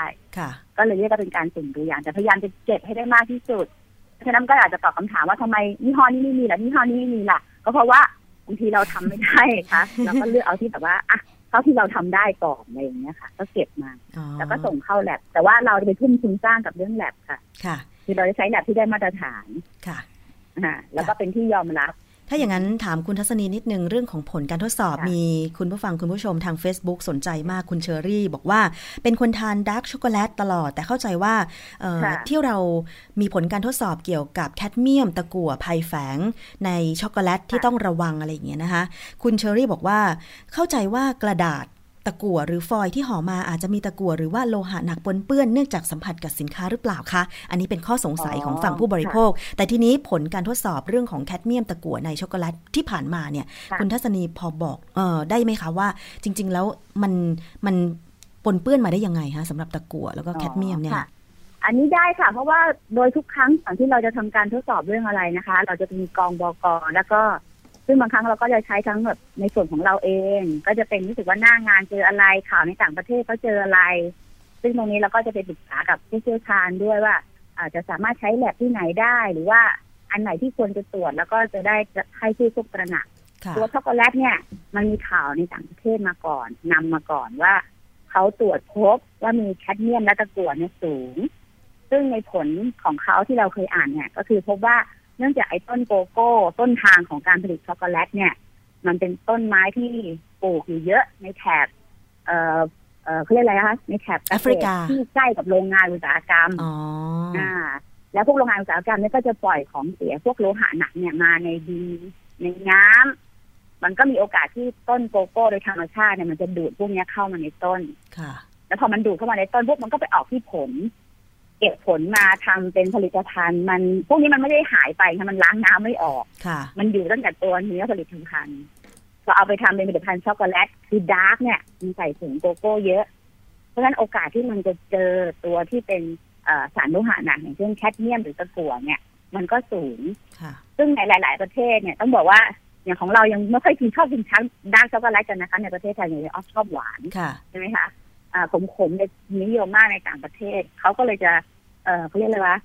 ก็เลยเรียกว่าเป็นการสุ่มตัวอย่างแต่พยายามจะเก็บให้ได้มากที่สุดเพราะฉะนั้นก็อาจจะตอบคำถามว่าทำไมยี่ห้อนี้ไม่มีล่ะยี่ห้อนี้ไม่มีล่ะก็เพราะว่าบางทีเราทำไม่ได้ค่ะเราก็เลือกเอาที่แบบว่าอ่ะเท่าที่เราทำได้ก่อนอะไรอย่างเงี้ยค่ะก็เก็บมาแล้วก็ส่งเข้าแลบแต่ว่าเราจะไปทุ่มทุนสร้างกับเรื่องแลบค่ะคือเราจะใช้แลบที่ได้มาตรฐานค่ะแล้วก็เป็นที่ยอมรับถ้าอย่างนั้นถามคุณทัศนีนิดนึงเรื่องของผลการทดสอบมีคุณผู้ฟังคุณผู้ชมทาง Facebook สนใจมากคุณเชอรี่บอกว่าเป็นคนทานดาร์กช็อกโกแลตตลอดแต่เข้าใจว่าที่เรามีผลการทดสอบเกี่ยวกับแคดเมียมตะกั่วภัยแฝงในช็อกโกแลตที่ต้องระวังอะไรอย่างเงี้ยนะคะคุณเชอรี่บอกว่าเข้าใจว่ากระดาษตะกั่วหรือฟอยล์ที่ห่อมาอาจจะมีตะกั่วหรือว่าโลหะหนักปนเปื้อนเนื่องจากสัมผัสกับสินค้าหรือเปล่าคะอันนี้เป็นข้อสงสัยของฝั่งผู้บริโภคแต่ทีนี้ผลการทดสอบเรื่องของแคดเมียมตะกั่วในช็อกโกแลตที่ผ่านมาเนี่ยคุณทัศนีพอบอกเออได้ไหมคะว่าจริงๆแล้วมันมันปนเปื้อนมาได้ยังไงคะสำหรับตะกั่วแล้วก็แคดเมียมเนี่ยอันนี้ได้ค่ะเพราะว่าโดยทุกครั้งก่อนที่เราจะทำการทดสอบเรื่องอะไรนะคะเราจะมีกองบก.แล้วก็ซึ่งบางครั้งเราก็จะใช้ทั้งแบบในส่วนของเราเองก็จะเป็นรู้สึกว่าหน้างานเจออะไรข่าวในต่างประเทศเขาเจออะไรซึ่งตรงนี้เราก็จะไปปรึกษากับผู้เชี่ยวชาญด้วยว่าอาจจะสามารถใช้แลบที่ไหนได้หรือว่าอันไหนที่ควรจะตรวจแล้วก็จะได้ให้ผู้ควบคุมตระหนักตัวช็อกโกแลตเนี่ยมันมีข่าวในต่างประเทศมาก่อนนำมาก่อนว่าเขาตรวจพบว่ามีแคดเมียมและตะกั่วเนี่ยสูงซึ่งในผลของเขาที่เราเคยอ่านเนี่ยก็คือพบว่าเนื่องจากไอ้ต้นโกโก้ต้นทางของการผลิตช็อกโกแลตเนี่ยมันเป็นต้นไม้ที่ปลูกอยู่เยอะในแถบเอ่อเอ่อเขาเรียกอะไรคะในแถบแอฟริกาที่ใกล้กับโรงงานอุตสาหกรรมอ๋ออ่าแล้วพวกโรงงานอุตสาหกรรมเนี่ยก็จะปล่อยของเสียพวกโลหะหนักเนี่ยมาในดินในน้ำมันก็มีโอกาสที่ต้นโกโก้โดยธรรมชาติเนี่ยมันจะดูดพวกนี้เข้ามาในต้นค่ะแล้วพอมันดูดเข้ามาในต้นพวกมันก็ไปออกที่ผลเก็บผลมาทำเป็นผลิตภัณฑ์มันพวกนี้มันไม่ได้หายไปค่ะมันล้างน้ำไม่ออกมันอยู่ตั้งแต่ตัวเนื้อผลิตภัณฑ์พอเอาไปทำเป็นผลิตภัณฑ์ช็อกโกแลตคือดาร์กเนี่ยมันใส่ผงโกโก้เยอะเพราะฉะนั้นโอกาสที่มันจะเจอตัวที่เป็นสารโลหะหนักอย่างเช่นแคดเมียมหรือตะกั่วเนี่ยมันก็สูงซึ่งในหลายๆประเทศเนี่ยต้องบอกว่าอย่างของเรายังไม่ค่อยกินชอบกินชั้นดาร์กช็อกโกแลตกันนะคะในประเทศไทยเนี่ยชอบหวานใช่ไหมคะขมๆในนิยมมากในต่างประเทศเขาก็เลยจะเอ่อเขาเรียกอะไรวะ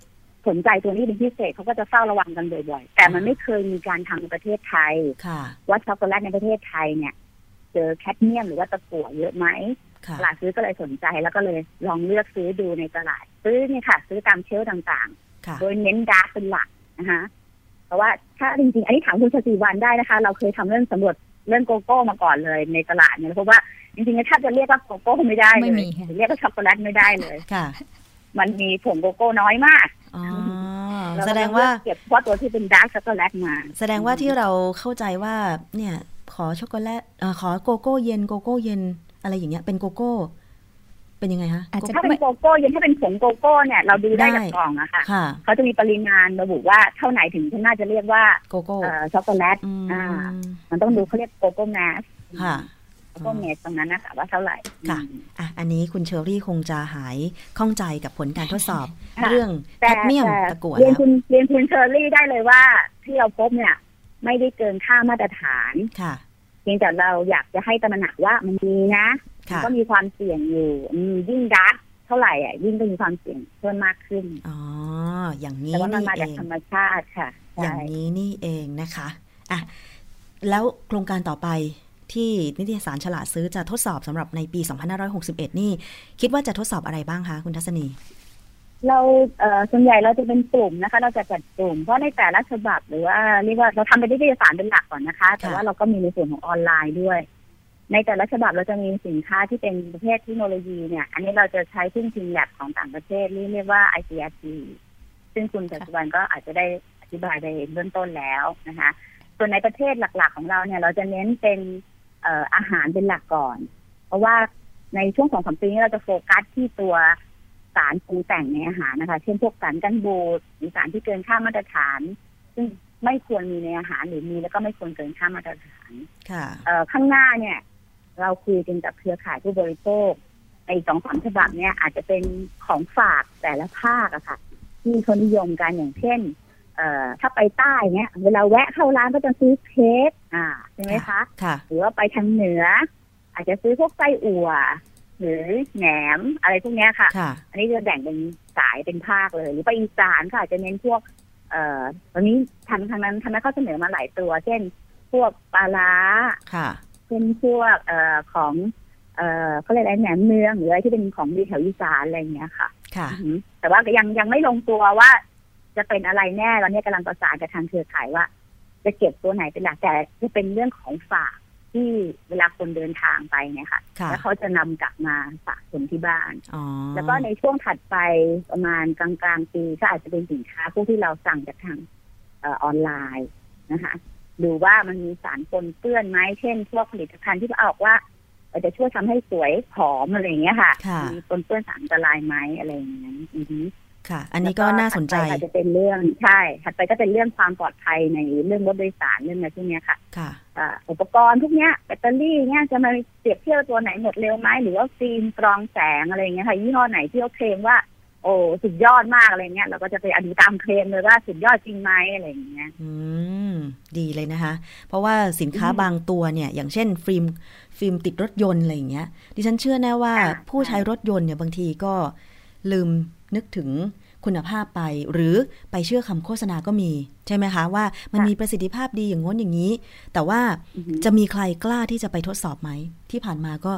สนใจตัวนี้เป็นพิเศษเขาก็จะเฝ้าระวังกันบ่อยๆแต่มันไม่เคยมีการทำในประเทศไทยว่าช็อกโกแลตในประเทศไทยเนี่ยเจอแคดเมียมหรือว่าตะกั่วเยอะไหมตลาดซื้อก็เลยสนใจแล้วก็เลยลองเลือกซื้อดูในตลาดซื้อเนี่ยค่ะซื้อตามเชลฟ์ต่างๆโดยเน้นดาร์กเป็นหลักนะคะเพราะว่าถ้าจริงๆอันนี้ถามคุณชติวันได้นะคะเราเคยทำเรื่องสำรวจเรื่องโกโก้มาก่อนเลยในตลาดเนี่ยเพราะว่าจริงๆถ้าจะเรียกว่าโกโก้ไม่ได้เลยเรียกว่าช็อกโกแลตไม่ได้เลยมันมีผงโกโก้น้อยมากแสดงว่าเก็บว่าตัวที่เป็นดาร์กช็อกโกแลตมาแสดงว่าที่เราเข้าใจว่าเนี่ยขอช็อกโกแลตขอโกโก้เย็นโกโก้เย็นอะไรอย่างเงี้ยเป็นโกโก้เป็นยังไงคะถ้าเป็นโกโก้เย็นถ้าเป็นผงโกโก้เนี่ยเราดูได้จากกล่องอะค่ะเขาจะมีปริมาณระบุว่าเท่าไหนถึงน่าจะเรียกว่าโกโก้ช็อกโกแลตมันต้องดูเขาเรียกโกโก้แมส ก็เมตตรงนั้นนะคะว่าเท่าไหร่ค่ะอ่ะอันนี้คุณเชอรี่คงจะหายข้องใจกับผลการทดสอบเรื่องแคดเมียมตะกั่วแล้วเรียนคุณเรียนคุณเชอรี่ได้เลยว่าที่เราพบเนี่ยไม่ได้เกินค่ามาตรฐานค่ะเพียงแต่เราอยากจะให้ตระหนักว่ามันมีนะก็มีความเสี่ยงอยู่ยิ่งดักเท่าไหร่อ่ะยิ่งก็มีความเสี่ยงเพิ่มมากขึ้นอ๋ออย่างนี้แต่ว่ามันมาจากธรรมชาติค่ะอย่างนี้นี่เองนะคะอ่ะแล้วโครงการต่อไปที่นิตยสารฉลาดซื้อจะทดสอบสำหรับในปีสองพันห้าร้อยหกสิบเอ็ดนี่คิดว่าจะทดสอบอะไรบ้างคะคุณทัศนีเราส่วนใหญ่เราจะเป็นกลุ่มนะคะเราจะจัดกลุ่มเพราะในแต่ละฉบับหรือว่าเรียกว่าเราทำเป็นนิตยสารเป็นหลักก่อนนะคะแต่ว่าเราก็มีในส่วนของออนไลน์ด้วยในแต่ละฉบับเราจะมีสินค้าที่เป็นประเภทเทคโนโลยีเนี่ยอันนี้เราจะใช้พึ่งพิงแลบของต่างประเทศนี่เรียกว่า ไอ ซี อาร์ ที ซึ่งคุณปัจจุบันก็อาจจะได้อธิบายไปเบื้องต้นแล้วนะคะส่วนในประเทศหลักๆของเราเนี่ยเราจะเน้นเป็นอาหารเป็นหลักก่อนเพราะว่าในช่วงสองสามปีนี้เราจะโฟกัสที่ตัวสารปรุงแต่งในอาหารนะคะเช่นพวกสารกันบูดหรือสารที่เกินค่ามาตรฐานซึ่งไม่ควรมีในอาหารหรือมีแล้วก็ไม่ควรเกินค่ามาตรฐานข้างหน้าเนี่ยเราคุยกันกับเครือข่ายผู้บริโภคในสองสามฉบับเนี่ยอาจจะเป็นของฝากแต่ละภาคอะค่ะที่คนนิยมกันอย่างเช่นถ้าไปใต้เนี่ยเวลาแวะเข้าร้านก็จะซื้อเค้กอ่าใช่ไหมคะหรือว่าไปทางเหนืออาจจะซื้อพวกไส้อั่วหรือแหนมอะไรพวกนี้ค่ะอันนี้จะแบ่งเป็นสายเป็นภาคเลยหรือไปอีสานก็อาจจะเน้นพวกเอ่อตอนนี้ทางทางนั้นทางนั้นเขาเสนอมาหลายตัวเช่นพวกปลาร้าเช่นพวกเอ่อของเอ่อเขาเรียกอะไรแหนมเนืองหรืออะไรที่เป็นของดีแถวอีสานอะไรอย่างเงี้ยค่ะแต่ว่ายังยังไม่ลงตัวว่าจะเป็นอะไรแน่ตอนนี้กำลังประสานกับทางเครือข่ายว่าจะเก็บตัวไหนเป็นหลักแต่จะเป็นเรื่องของฝากที่เวลาคนเดินทางไปเนี่ยค่ะแล้วเขาจะนำกลับมาฝากคนที่บ้านแล้วก็ในช่วงถัดไปประมาณกลางกลางปีก็อาจจะเป็นสินค้าพวกที่เราสั่งจากทางออนไลน์นะคะดูว่ามันมีสารปนเปื้อนไหมเช่นพวกผลิตภัณฑ์ที่ออกว่าจะช่วยทำให้สวยหอมอะไรอย่างเงี้ยค่ะมีปนเปื้อนสารอันตรายไหมอะไรอย่างเงี้ยค่ะอันนี้ก็น่าสนใจอาจจะเป็นเรื่องใช่ถัดไปก็เป็นเรื่องความปลอดภัยในเรื่องรถโดยสารเรื่องอะไรพวกนี้ค่ะค่ะอุปกรณ์พวกนี้แบตเตอรี่เนี่ยจะมาเปรียบเทียบตัวไหนหมดเร็วไหมหรือว่าฟิล์มกรองแสงอะไรเงี้ยค่ะยี่ห้อไหนที่เขาเคลมว่าโอ้สุดยอดมากอะไรเงี้ยเราก็จะไปดูตามเคลมเลยว่าสุดยอดจริงไหมอะไรอย่างเงี้ยอืมดีเลยนะคะเพราะว่าสินค้าบางตัวเนี่ยอย่างเช่นฟิล์มฟิล์มติดรถยนต์อะไรอย่างเงี้ยดิฉันเชื่อแน่ว่าผู้ใช้รถยนต์เนี่ยบางทีก็ลืมนึกถึงคุณภาพไปหรือไปเชื่อคำโฆษณาก็มีใช่ไหมคะว่ามันมีประสิทธิภาพดีอย่างง้นอย่างนี้แต่ว่าจะมีใครกล้าที่จะไปทดสอบไหมที่ผ่านมาก็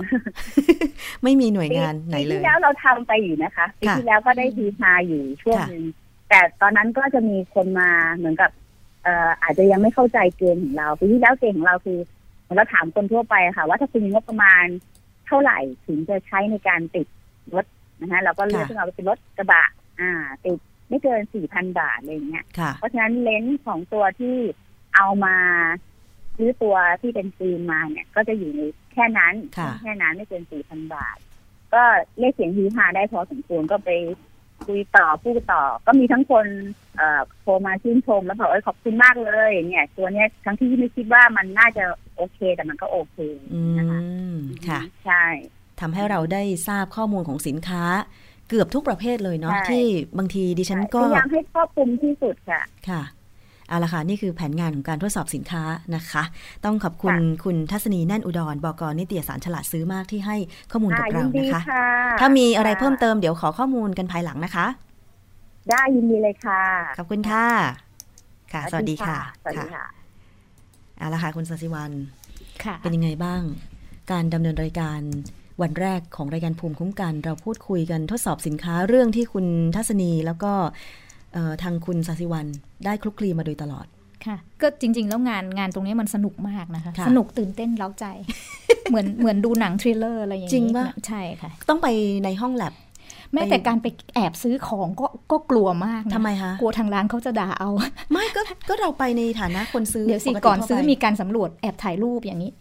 ไม่มีหน่วยงานไหนเลยปีที่แล้วเราทำไปอยู่นะคะปีที่แล้วก็ได้ทีมาอยู่ช่วงนึงแต่ตอนนั้นก็จะมีคนมาเหมือนกับ อ, อ, อาจจะยังไม่เข้าใจเกณฑ์ของเราปีที่แล้วเกณฑ์ของเราคือเราถามคนทั่วไปค่ะว่าถ้าคุณมีงบประมาณเท่าไหร่ถึงจะใช้ในการติดรถนะคะเราก็เลือกที่เราเป็นรถกระบะอ่าติดไม่เกิน สี่พัน บาทอะไรอย่างเงี้ยเพราะฉะนั้นเลนส์ของตัวที่เอามาซื้อตัวที่เป็นฟิล์มมาเนี่ยก็จะอยู่ในแค่นั้นแค่นั้นไม่เกิน สี่พัน บาทก็เรียกเสียงฮือฮาได้พอสมควรก็ไปคุยต่อพูดต่อก็มีทั้งคนเอ่อโทรมาชื่นชมแล้วบอกเอ้ยขอบคุณมากเลยเนี่ยตัวเนี้ยทั้งที่ไม่คิดว่ามันน่าจะโอเคแต่มันก็โอเคนะคะค่ะใช่ทำให้เราได้ทราบข้อมูลของสินค้าเกือบทุกประเภทเลยเนาะที่บางทีดิฉันก็พยายามให้ครอบคลุมที่สุดค่ะค่ะเอาละค่ะนี่คือแผนงานของการทดสอบสินค้านะคะต้องขอบคุณคุณทัศนีแน่นอุดรบก.นิตยสารฉลาดซื้อมากที่ให้ข้อมูลกับเรานะคะถ้ามีอะไรเพิ่มเติมเดี๋ยวขอข้อมูลกันภายหลังนะคะได้ยินดีเลยค่ะขอบคุณค่ะค่ะสวัสดีค่ะสวัสดีค่ะเอาละค่ะคุณศศิวรรณเป็นยังไงบ้างการดำเนินรายการวันแรกของรายการภูมิคุ้มกันเราพูดคุยกันทดสอบสินค้าเรื่องที่คุณทัศนีแล้วก็ทางคุณศศิวรรณได้คลุกคลีมาโดยตลอดค่ะก็จริงๆแล้วงานงานตรงนี้มันสนุกมากนะคะสนุกตื่นเต้นเร้าใจ เหมือนเหมือนดูหนังทริลเลอร์อะไรอย่างนี้จริงป่ะใช่ค่ะต้องไปในห้องแลบแม้แต่การไปแอบซื้อของก็ก็กลัวมากทำไมคะกลัวทางร้านเขาจะด่าเอาไม่ก็ก็เราไปในฐานะคนซื้อเดี๋ยวสิก่อนซื้อมีการสำรวจแอบถ่ายรูปอย่างนี้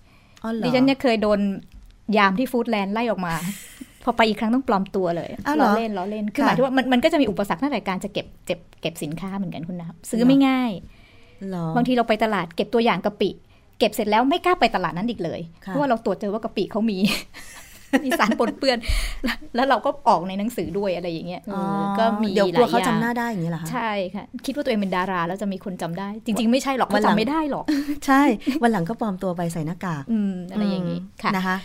ดิฉันเนี่ยเคยโดนยามที่ฟู้ดแลนด์ไล่ออกมา พอไปอีกครั้งต้องปลอมตัวเลยล้อเล่นล้อเล่นคือหมายถึงว่ามันมันก็จะมีอุปสรรคในการจะเก็บเก็บเก็บสินค้าเหมือนกันคุณนะซื้อไม่ง่ายบางทีเราไปตลาดเก็บตัวอย่างกะปิ เก็บเสร็จแล้วไม่กล้าไปตลาดนั้นอีกเลยเพราะว่าเราตรวจเจอว่ากะปิเขามีมีสารปนเปื้อนแล้วเราก็ออกในหนังสือด้วยอะไรอย่างเงี้ยก็มีหลายอย่างเดี๋ยวกลัวเขาจำหน้าได้อย่างนี้เหรอคะใช่ค่ะคิดว่าตัวเองเป็นดาราแล้วจะมีคนจำได้จริงๆไม่ใช่หรอกเขาจำไม่ได้หรอกใช่วันหลังก็ปลอมตัวไปใส่หน้ากากอะไรอย่างนี้ค่ะนะคะ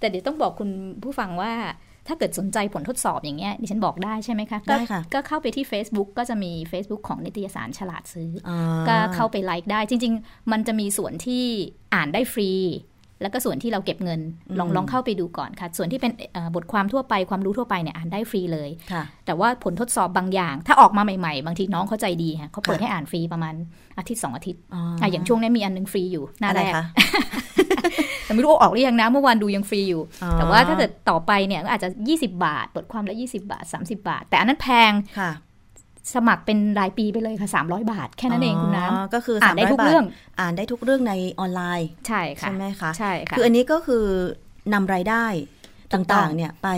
แต่เดี๋ยวต้องบอกคุณผู้ฟังว่าถ้าเกิดสนใจผลทดสอบอย่างเงี้ยดิฉันบอกได้ใช่ไหมคะได้ค่ะก็เข้าไปที่ Facebook ก็จะมี Facebook ของนิตยสารฉลาดซื้อก็เข้าไปไลค์ได้จริงๆมันจะมีส่วนที่อ่านได้ฟรีแล้วก็ส่วนที่เราเก็บเงินลองลองเข้าไปดูก่อนค่ะส่วนที่เป็นบทความทั่วไปความรู้ทั่วไปเนี่ยอ่านได้ฟรีเลยแต่ว่าผลทดสอบบางอย่างถ้าออกมาใหม่ๆบางทีน้องเขาใจดีค่ะเขาเปิดให้อ่านฟรีประมาณอาทิตย์สองอาทิตย์อ่ะอย่างช่วงนี้มีอันนึงฟรีอยู่หน้าแรกแต่ไม่รู้ออกหรือยังนะเมื่อวานดูยังฟรีอยู่แต่ว่าถ้าเกิดต่อไปเนี่ยอาจจะยี่สิบบาทบทความละยี่สิบบาทสามสิบบาทแต่อันนั้นแพงสมัครเป็นรายปีไปเลยค่ะสามร้อยบาทแค่นั้นเองคุณน้ำก็คืออ่านได้ทุกเรื่องอ่านได้ทุกเรื่องในออนไลน์ใช่ค่ะใช่ไหมคะใช่ค่ะคืออันนี้ก็คือนำรายได้ต่างๆเนี่ยไป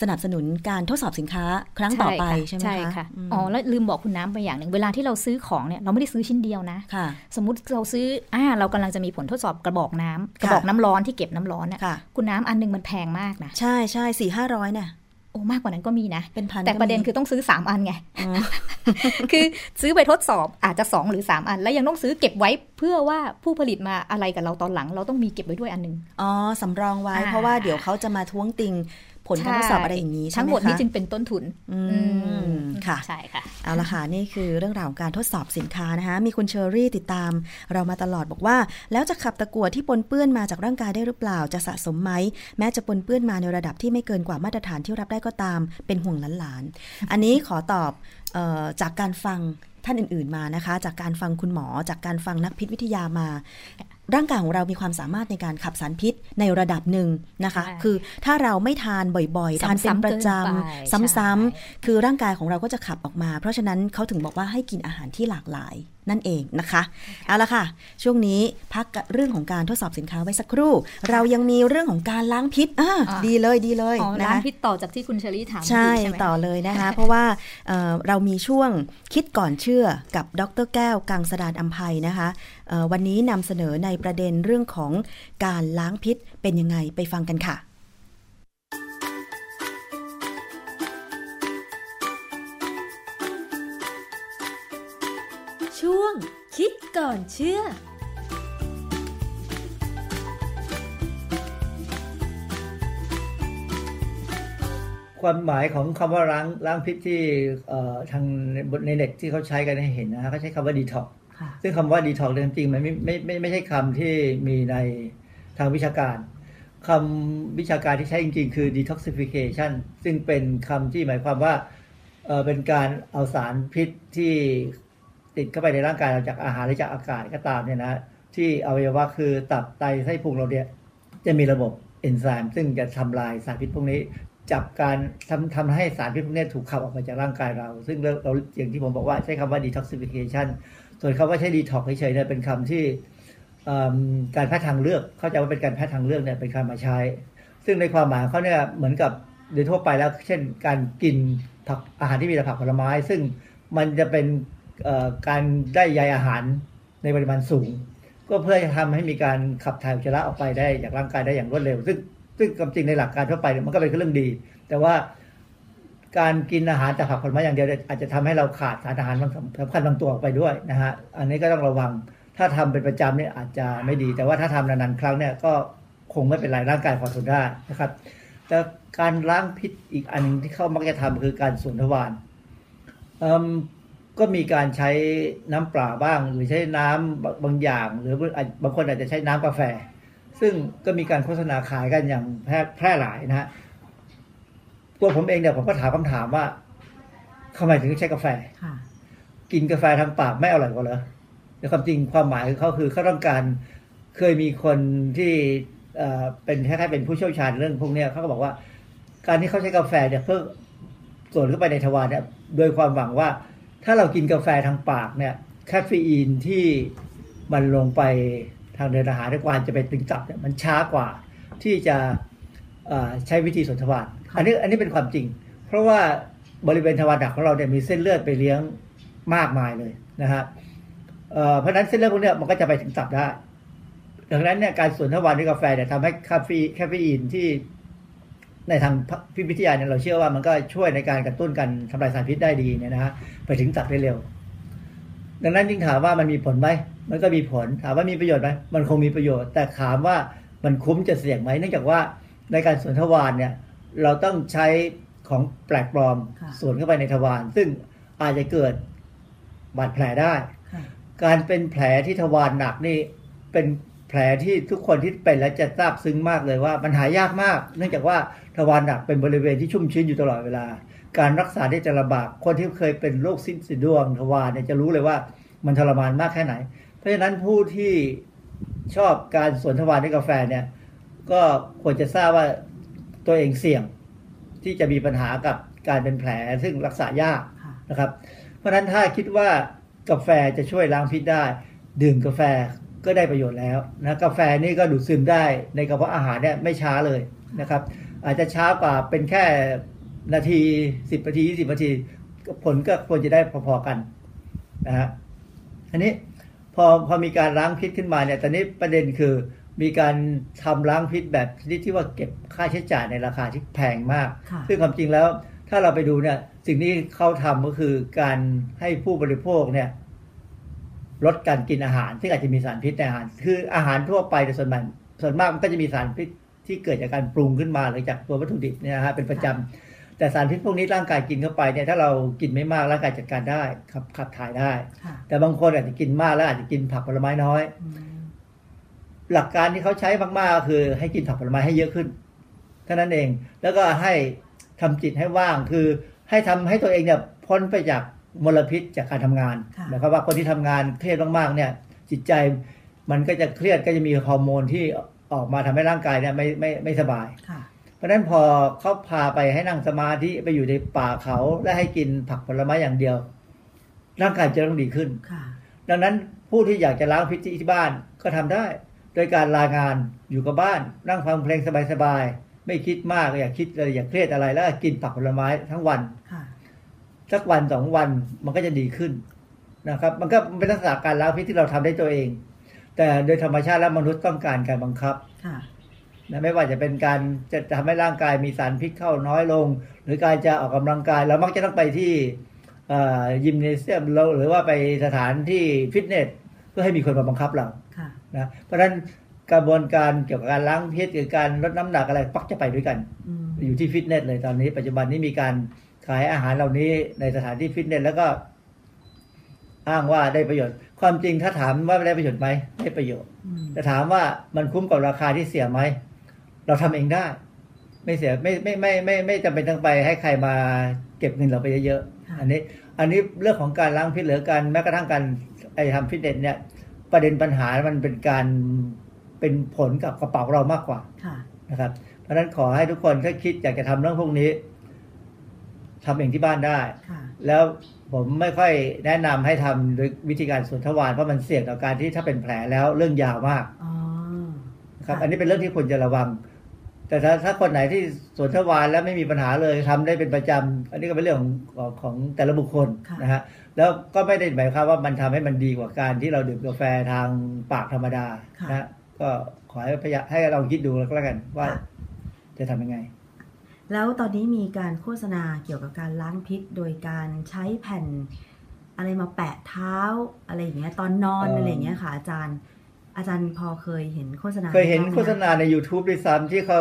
สนับสนุนการทดสอบสินค้าครั้งต่อไปใช่ไหมคะอ๋อแล้วลืมบอกคุณน้ำไปอย่างหนึ่งเวลาที่เราซื้อของเนี่ยเราไม่ได้ซื้อชิ้นเดียวนะสมมติเราซื้ออ่าเรากำลังจะมีผลทดสอบกระบอกน้ำกระบอกน้ำร้อนที่เก็บน้ำร้อนเนี่ยคุณน้ำอันนึงมันแพงมากนะใช่ใช่สี่ห้าร้อยเนี่ยโอ้มากกว่านั้นก็มีนะเป็นพันแต่ประเด็นคือต้องซื้อสามอันไง คือซื้อไปทดสอบอาจจะสองหรือสามอันแล้วยังต้องซื้อเก็บไว้เพื่อว่าผู้ผลิตมาอะไรกับเราตอนหลังเราต้องมีเก็บไว้ด้วยอันนึงอ๋อสำรองไว้เพราะว่าเดี๋ยวเขาจะมาท้วงติงผลการทดสอบอะไรอย่างนี้ทั้งหมดนี้จึงเป็นต้นทุนอืมค่ะใช่ค่ะเอาละค่ะนี่คือเรื่องราวของการทดสอบสินค้านะคะมีคุณเชอรี่ติดตามเรามาตลอดบอกว่าแล้วจะขับตะกั่วที่ปนเปื้อนมาจากร่างกายได้หรือเปล่าจะสะสมไหมแม้จะปนเปื้อนมาในระดับที่ไม่เกินกว่ามาตรฐานที่รับได้ก็ตามเป็นห่วงหลานๆอันนี้ขอตอบเอ่อจากการฟังท่านอื่นๆมานะคะจากการฟังคุณหมอจากการฟังนักพิษวิทยามาร่างกายของเรามีความสามารถในการขับสารพิษในระดับหนึ่งนะคะคือถ้าเราไม่ทานบ่อยๆทานเป็นประจำซ้ำๆคือร่างกายของเราก็จะขับออกมาเพราะฉะนั้นเขาถึงบอกว่าให้กินอาหารที่หลากหลายนั่นเองนะคะเอาละค่ะช่วงนี้พักเรื่องของการทดสอบสินค้าไว้สักครู่เรายังมีเรื่องของการล้างพิษอ่ะดีเลยดีเลยล้างพิษต่อจากที่คุณเชอรี่ถามใช่ต่อเลยนะคะ เพราะว่าเรามีช่วงคิดก่อนเชื่อกับดร.แก้วกังสดาลอำไพนะคะวันนี้นำเสนอในประเด็นเรื่องของการล้างพิษเป็นยังไงไปฟังกันค่ะช่วงคิดก่อนเชื่อความหมายของคำว่าล้างล้างพิษที่ทางในเน็ตที่เขาใช้กันให้เห็นนะฮะเขาใช้คำว่าดีท็อกซึ่งคำว่าดีท็อกจริงๆมันไม่ไม่ไม่ไม่ใช่คำที่มีในทางวิชาการคำวิชาการที่ใช้จริงๆคือ detoxification ซึ่งเป็นคำที่หมายความว่าเป็นการเอาสารพิษที่ติดเข้าไปในร่างกายเราจากอาหารหรือจากอากาศก็ตามเนี่ยนะที่อวัยวะคือตับไตไส้พุงเราเนี่ยจะมีระบบเอนไซม์ซึ่งจะทำลายสารพิษพวกนี้จับการทำทำให้สารพิษพวกนี้ถูกขับออกไปจากร่างกายเราซึ่งเราอย่างที่ผมบอกว่าใช้คำว่า detoxification ส่วนคำว่าใช้ detox เฉยๆเนี่ยเป็นคำที่การแพทย์ทางเลือกเข้าใจว่าเป็นการแพทย์ทางเลือกเนี่ยเป็นคำมาใช้ซึ่งในความหมายเขาเนี่ยเหมือนกับโดยทั่วไปแล้วเช่นการกินผักอาหารที่มีแต่ผักผลไม้ซึ่งมันจะเป็นการได้ใยอาหารในปริมาณสูงก็เพื่อจะทำให้มีการขับถ่ายอุจจาระออกไปได้จากร่างกายได้อย่างรวดเร็วซึ่งซึ่งความจริงในหลักการทั่วไปมันก็เป็นเรื่องดีแต่ว่าการกินอาหารแต่ผักผลไม้อย่างเดียวอาจจะทำให้เราขาดสารอาหารบางสำคัญบางตัวออกไปด้วยนะฮะอันนี้ก็ต้องระวังถ้าทำเป็นประจำเนี่ยอาจจะไม่ดีแต่ว่าถ้าทำนานๆครั้งเนี่ยก็คงไม่เป็นไรร่างกายพอทนได้นะครับแต่การล้างพิษอีกอันนึงที่เขามักจะทำคือการสูญทวารก็มีการใช้น้ำเปล่าบ้างหรือใช้น้ำบางอย่างหรือบางคนอาจจะใช้น้ำกาแฟซึ่งก็มีการโฆษณาขายกันอย่างแพร่หลายนะฮะตัวผมเองเนี่ยผมก็ถามคำถามว่าทำไมถึงใช้กาแฟกินกาแฟทางปากไม่อร่อยกว่าเหรอแต่ความจริงความหมายของเขาคือเขาต้องการเคยมีคนที่เป็นแค่เป็นผู้เชี่ยวชาญเรื่องพวกนี้เขาก็บอกว่าการที่เขาใช้กาแฟเนี่ยเพื่อส่วนเข้าไปในทวารเนี่ยโดยความหวังว่าถ้าเรากินกาแฟทางปากเนี่ยคาเฟอีนที่มันลงไปทางเดินอาหารในกวานจะไปตึงตับเนี่ยมันช้ากว่าที่จะใช้วิธีสูญทวารอันนี้อันนี้เป็นความจริงเพราะว่าบริเวณทวารหนักของเราเนี่ยมีเส้นเลือดไปเลี้ยงมากมายเลยนะฮะเพราะนั้นเส้นเลือดพวกนี้มันก็จะไปถึงตับได้ ดังนั้นเนี่ยการส่วนทวารด้วยกาแฟเนี่ยทำให้คาเฟอีนคาเฟอีนที่ในทางพิพิทยาเนี่ยเราเชื่อว่ามันก็ช่วยในการกระตุ้นการทำลายสารพิษได้ดีเนี่ยนะฮะไปถึงตับได้เร็วดังนั้นจึงถามว่ามันมีผลไหมมันก็มีผลถามว่ามีประโยชน์ไหมมันคงมีประโยชน์แต่ถามว่ามันคุ้มจะเสี่ยงไหมเนื่องจากว่าในการสวนทวารเนี่ยเราต้องใช้ของแปลกปลอมสวนเข้าไปในทวารซึ่งอาจจะเกิดบาดแผลได้การเป็นแผลที่ทวารหนักนี่เป็นแผลที่ทุกคนที่เป็นแล้วจะทราบซึ้งมากเลยว่ามันหายากมากเนื่องจากว่าทวารหนักเป็นบริเวณที่ชุ่มชื้นอยู่ตลอดเวลาการรักษาได้จะลำบากคนที่เคยเป็นโรคซิสต์ดวงทวารเนี่ยจะรู้เลยว่ามันทรมานมากแค่ไหนเพราะฉะนั้นผู้ที่ชอบการสวนทวารด้วยกาแฟเนี่ยก็ควรจะทราบว่าตัวเองเสี่ยงที่จะมีปัญหากับการเป็นแผลซึ่งรักษายากนะครับเพราะฉะนั้นถ้าคิดว่ากาแฟจะช่วยล้างพิษได้ดื่มกาแฟก็ได้ประโยชน์แล้วนะกาแฟนี่ก็ดูดซึมได้ในกระเพาะอาหารเนี่ยไม่ช้าเลยนะครับอาจจะช้ากว่าเป็นแค่นาทีสิบนาทียี่สิบนาทีผลก็ควรจะได้พอๆกันนะฮะอันนี้พอพอมีการล้างพิษขึ้นมาเนี่ยตอนนี้ประเด็นคือมีการทำล้างพิษแบบชนิดที่ว่าเก็บค่าใช้จ่ายในราคาที่แพงมากซึ่งความจริงแล้วถ้าเราไปดูเนี่ยสิ่งที่เขาทำก็คือการให้ผู้บริโภคเนี่ยลดการกินอาหารที่อาจจะมีสารพิษในอาหารคืออาหารทั่วไปแต่ส่วนมากส่วนมากมันก็จะมีสารพิษที่เกิดจากการปรุงขึ้นมาหรือจากตัววัตถุดิบเนี่ยฮะเป็นประจำแต่สารพิษพวกนี้ร่างกายกินเข้าไปเนี่ยถ้าเรากินไม่มากร่างกายจัดการได้ขับขับถ่ายได้แต่บางคนอาจจะกินมากแล้วอาจจะกินผักผลไม้น้อยหลักการที่เขาใช้มากๆคือให้กินผักผลไม้ให้เยอะขึ้นเท่านั้นเองแล้วก็ให้ทำจิตให้ว่างคือให้ทำให้ตัวเองเนี่ยพ้นไปจากมลพิษจากการทำงานหมายความว่าคนที่ทำงานเครียดมากๆเนี่ยจิตใจมันก็จะเครียดก็จะมีฮอร์โมนที่ออกมาทำให้ร่างกายเนี่ยไม่ไม่ไม่สบายเพราะฉะนั้นพอเขาพาไปให้นั่งสมาธิไปอยู่ในป่าเขาและให้กินผักผลไม้อย่างเดียวร่างกายจะต้องดีขึ้นดังนั้นผู้ที่อยากจะล้างพิษที่บ้านก็ทำได้โดยการลางานอยู่กับบ้านนั่งฟังเพลงสบายๆไม่คิดมากอยากคิดอะไรอยากเครียดอะไรแล้วกินผักผลไม้ทั้งวันสักวันสองวันมันก็จะดีขึ้นนะครับมันก็เป็นลักษณะการล้างพิษที่เราทำได้ตัวเองแต่โดยธรรมชาติแล้วมนุษย์ต้องการการบังคับนะไม่ว่าจะเป็นการจะทำให้ร่างกายมีสารพิษเข้าน้อยลงหรือการจะออกกำลังกายเรามักจะต้องไปที่ยิมเนเซียมหรือว่าไปสถานที่ฟิตเนสเพื่อให้มีคนมาบังคับเรานะเพราะฉะนั้นกระบวนการเกี่ยวกับการล้างพิษหรือการลดน้ำหนักอะไรปักจะไปด้วยกันอยู่ที่ฟิตเนสเลยตอนนี้ปัจจุบันนี้มีการขายอาหารเหล่านี้ในสถานที่ฟิตเนสแล้วก็อ้างว่าได้ประโยชน์ความจริงถ้าถามว่าได้ประโยชน์ไหมได้ประโยชน์แต่ถามว่ามันคุ้มกับราคาที่เสียไหมเราทำเองได้ไม่เสียไม่ไม่ไม่ไม่ไม่จำเป็นต้องไปให้ใครมาเก็บเงินเราไปเยอะๆอันนี้อันนี้เรื่องของการล้างพิษหรือการแม้กระทั่งการไอ้ทำฟิตเนสเนี่ยประเด็นปัญหามันเป็นการเป็นผลกับกระเป๋าเรามากกว่านะครับเพราะฉะนั้นขอให้ทุกคนถ้าคิดอยากจะทำเรื่องพวกนี้ทำเองที่บ้านได้แล้วผมไม่ค่อยแนะนำให้ทำโดยวิธีการสวนทวารเพราะมันเสี่ยงต่อการที่ถ้าเป็นแผลแล้วเรื่องยาวมากครับอันนี้เป็นเรื่องที่ควรจะระวังแต่ถ้าถ้าคนไหนที่สวนทวารแล้วไม่มีปัญหาเลยทำได้เป็นประจำอันนี้ก็เป็นเรื่องของของแต่ละบุคคลนะฮะแล้วก็ไม่ได้หมายความว่ามันทำให้มันดีกว่าการที่เราดื่มกาแฟทางปากธรรมดานะก็ขอให้พยายามให้เราคิดดูแล้วกันว่าจะทำยังไงแล้วตอนนี้มีการโฆษณาเกี่ยวกับการล้างพิษโดยการใช้แผ่นอะไรมาแปะเท้าอะไรอย่างเงี้ยตอนนอนอะไรอย่างเงี้ยค่ะอาจารย์อาจารย์พอเคยเห็นโฆษณาเคยเห็นโฆษณาใน ยูทูบ ด้วยซ้ำที่เขา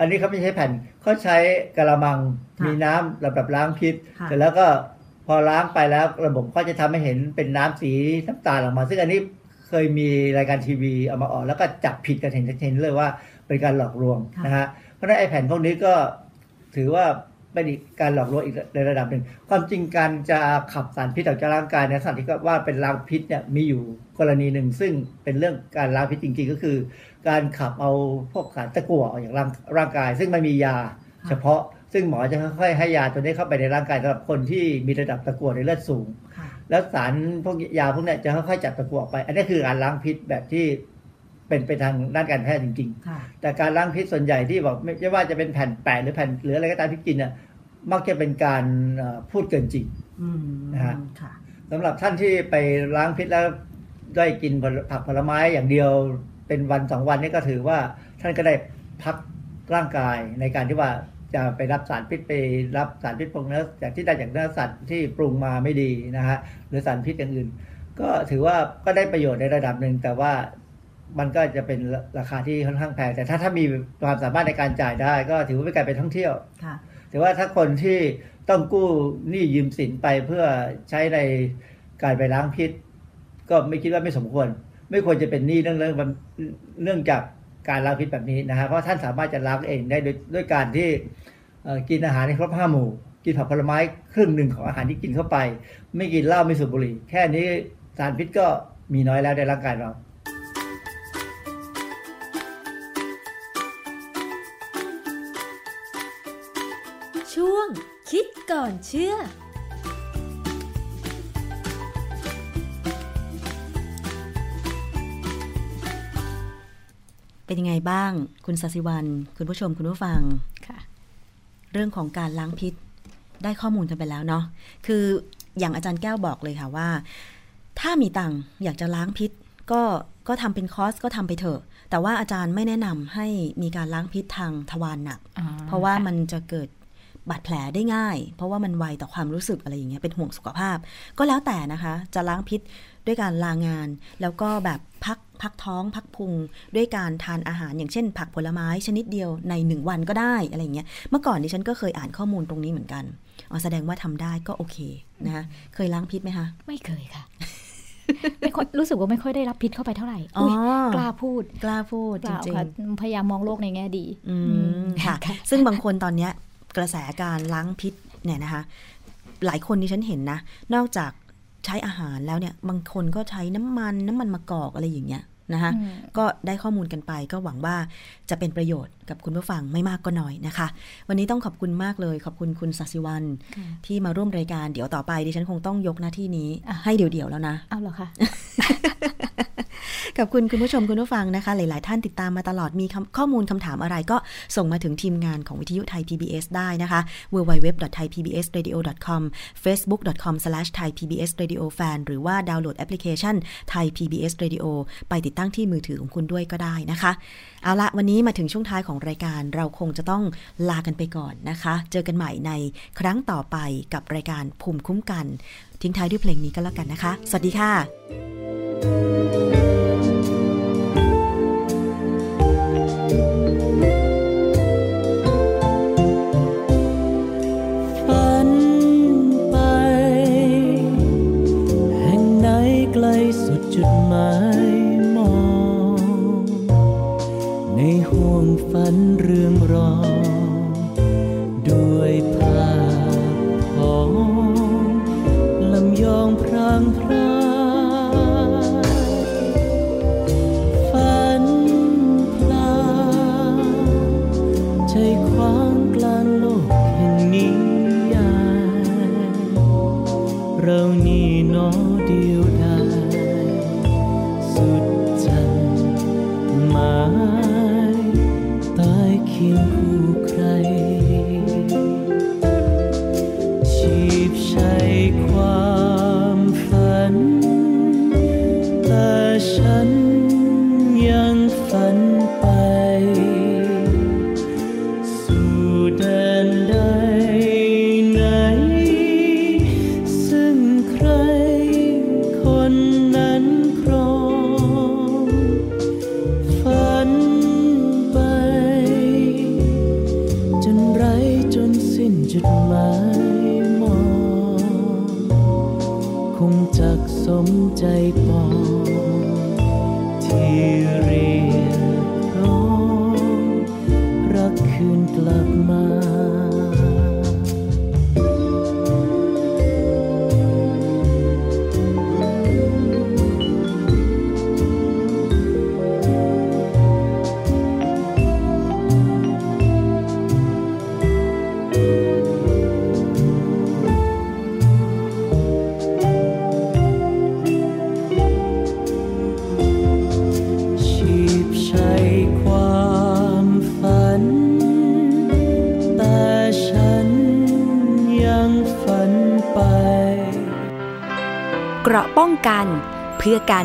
อันนี้เขาไม่ใช้แผ่นเขาใช้กระมังมีน้ำระดับล้างพิษเสร็จแล้วก็พอล้างไปแล้วระบบก็จะทำให้เห็นเป็นน้ำสีน้ำตาลออกมาซึ่งอันนี้เคยมีรายการทีวีเอามาออกแล้วก็จับผิดกันเห็นเห็นเลยว่าเป็นการหลอกลวงนะฮะเพราะฉะนั้นไอ้แผ่นพวกนี้ก็ถือว่าเป็นการหลอกลวงอีกในระดับหนึ่งความจริงการจะขับสารพิษออกจากร่างกายในสัตว์ที่ก็ว่าเป็นล้างพิษเนี่ยมีอยู่กรณีหนึ่งซึ่งเป็นเรื่องการล้างพิษจริงๆก็คือการขับเอาพวกสารตะกั่วออกจากร่างกายซึ่งมันมียาเฉพาะซึ่งหมอจะค่อยๆให้ยาตัวนี้เข้าไปในร่างกายสำหรับคนที่มีระดับตะกั่วในเลือดสูงแล้วสารพวกยาพวกนี้จะค่อยๆจับตะกั่วออกไปอันนี้คือการล้างพิษแบบที่เป็นไปทางด้านการแพทย์จริงๆแต่การล้างพิษส่วนใหญ่ที่บอกไม่ว่าจะเป็นแผ่นแปะหรือแผ่นหรืออะไรก็ตามที่กินเนี่ยมักจะเป็นการพูดเกินจริงนะฮะสำหรับท่านที่ไปล้างพิษแล้วได้กินผักผลไม้อย่างเดียว เป็นวันสองวันนี้ก็ถือว่าท่านก็ได้พักร่างกายในการที่ว่าจะไปรับสารพิษไปรับสารพิษปรุงเนื้อจากที่ได้จากเนื้อสัตว์ที่ปรุงมาไม่ดีนะฮะหรือสารพิษอย่างอื่นก็ถือว่าก็ได้ประโยชน์ในระดับหนึ่งแต่ว่ามันก็จะเป็นราคาที่ค่อนข้างแพงแต่ถ้าถ้ามีความสามารถในการจ่ายได้ก็ถือว่าเป็นการไปท่องเที่ยวแต่ว่าถ้าคนที่ต้องกู้หนี้ยืมสินไปเพื่อใช้ในการไปล้างพิษก็ไม่คิดว่าไม่สมควรไม่ควรจะเป็นหนี้เรื่องเรื่องเรื่องจากการล้างพิษแบบนี้นะฮะเพราะท่านสามารถจะล้างเองได้ด้วยการที่กินอาหารให้ครบห้าหมู่กินผักผลไม้ครึ่งหนึ่งของอาหารที่กินเข้าไปไม่กินเหล้าไม่สูบบุหรี่แค่นี้สารพิษก็มีน้อยแล้วในร่างกายเราช่วงคิดก่อนเชื่อเป็นยังไงบ้างคุณศศิวรรณคุณผู้ชมคุณผู้ฟังค่ะเรื่องของการล้างพิษได้ข้อมูลกันไปแล้วเนาะคืออย่างอาจารย์แก้วบอกเลยค่ะว่าถ้ามีตังค์อยากจะล้างพิษก็ก็ทำเป็นคอร์สก็ทำไปเถอะแต่ว่าอาจารย์ไม่แนะนำให้มีการล้างพิษทางทวารหนักเพราะว่ามันจะเกิดบาดแผลได้ง่ายเพราะว่ามันไวต่อความรู้สึกอะไรอย่างเงี้ยเป็นห่วงสุขภาพก็แล้วแต่นะคะจะล้างพิษด้วยการลางานแล้วก็แบบพักพักท้องพักพุงด้วยการทานอาหารอย่างเช่นผักผลไม้ชนิดเดียวในหนึ่งวันก็ได้อะไรอย่างเงี้ยเมื่อก่อนดิฉันก็เคยอ่านข้อมูลตรงนี้เหมือนกันอ๋อแสดงว่าทำได้ก็โอเคนะคะเคยล้างพิษไหมคะไม่เคยค่ะไม่ค่อยรู้สึกว่าไม่ค่อยได้รับพิษเข้าไปเท่าไหร่กล้าพูดกล้าพูดจริงๆพยายามมองโลกในแง่ดีค่ะซึ่งบางคนตอนเนี้ยกระแสการล้างพิษเนี่ยนะคะหลายคนที่ฉันเห็นนะนอกจากใช้อาหารแล้วเนี่ยบางคนก็ใช้น้ำมันน้ำมันมะกอกอะไรอย่างเงี้ยนะคะก็ได้ข้อมูลกันไปก็หวังว่าจะเป็นประโยชน์กับคุณผู้ฟังไม่มากก็น้อยนะคะวันนี้ต้องขอบคุณมากเลยขอบคุณคุณศศิวรรณที่มาร่วมรายการเดี๋ยวต่อไปดิฉันคงต้องยกหน้าที่นี้ให้เดี่ยวๆแล้วนะเอาเหรอคะ ขอบคุณคุณผู้ชมคุณผู้ฟังนะคะหลายๆท่านติดตามมาตลอดมีข้อมูลคำถามอะไรก็ส่งมาถึงทีมงานของวิทยุไทย พี บี เอส ได้นะคะ ดับเบิลยู ดับเบิลยู ดับเบิลยู ดอท ไทย พี บี เอส เรดิโอ ดอท คอม เฟซบุ๊ก ดอท คอม สแลช ไทย พี บี เอส เรดิโอ แฟน หรือว่าดาวน์โหลดแอปพลิเคชัน Thai พี บี เอส Radio ไปติดตั้งที่มือถือของคุณด้วยก็ได้นะคะเอาละวันนี้มาถึงช่วงท้ายของรายการเราคงจะต้องลากันไปก่อนนะคะเจอกันใหม่ในครั้งต่อไปกับรายการภูมิคุ้มกันทิ้งท้ายด้วยเพลงนี้ก็แล้วกันนะคะสวัสดีค่ะจุดหมายมองในห่วงฝันเรื่องรอด้วยภาพของลำยองพรางพรายฝันพลาใจคว้างกลางโลกแห่งนี้ยายเรานี่หนอเดียวดายตายเคียงคู่ใครชีพใช้ความฝันแต่ฉันยังฝันไปสู่แดนใดไหนซึ่งใครคนนั้นครองฝันจุดหมายมองคงจักสมใจปองที่เรียกร้องรักคืนกลับมาเกราะป้องกัน เพื่อการ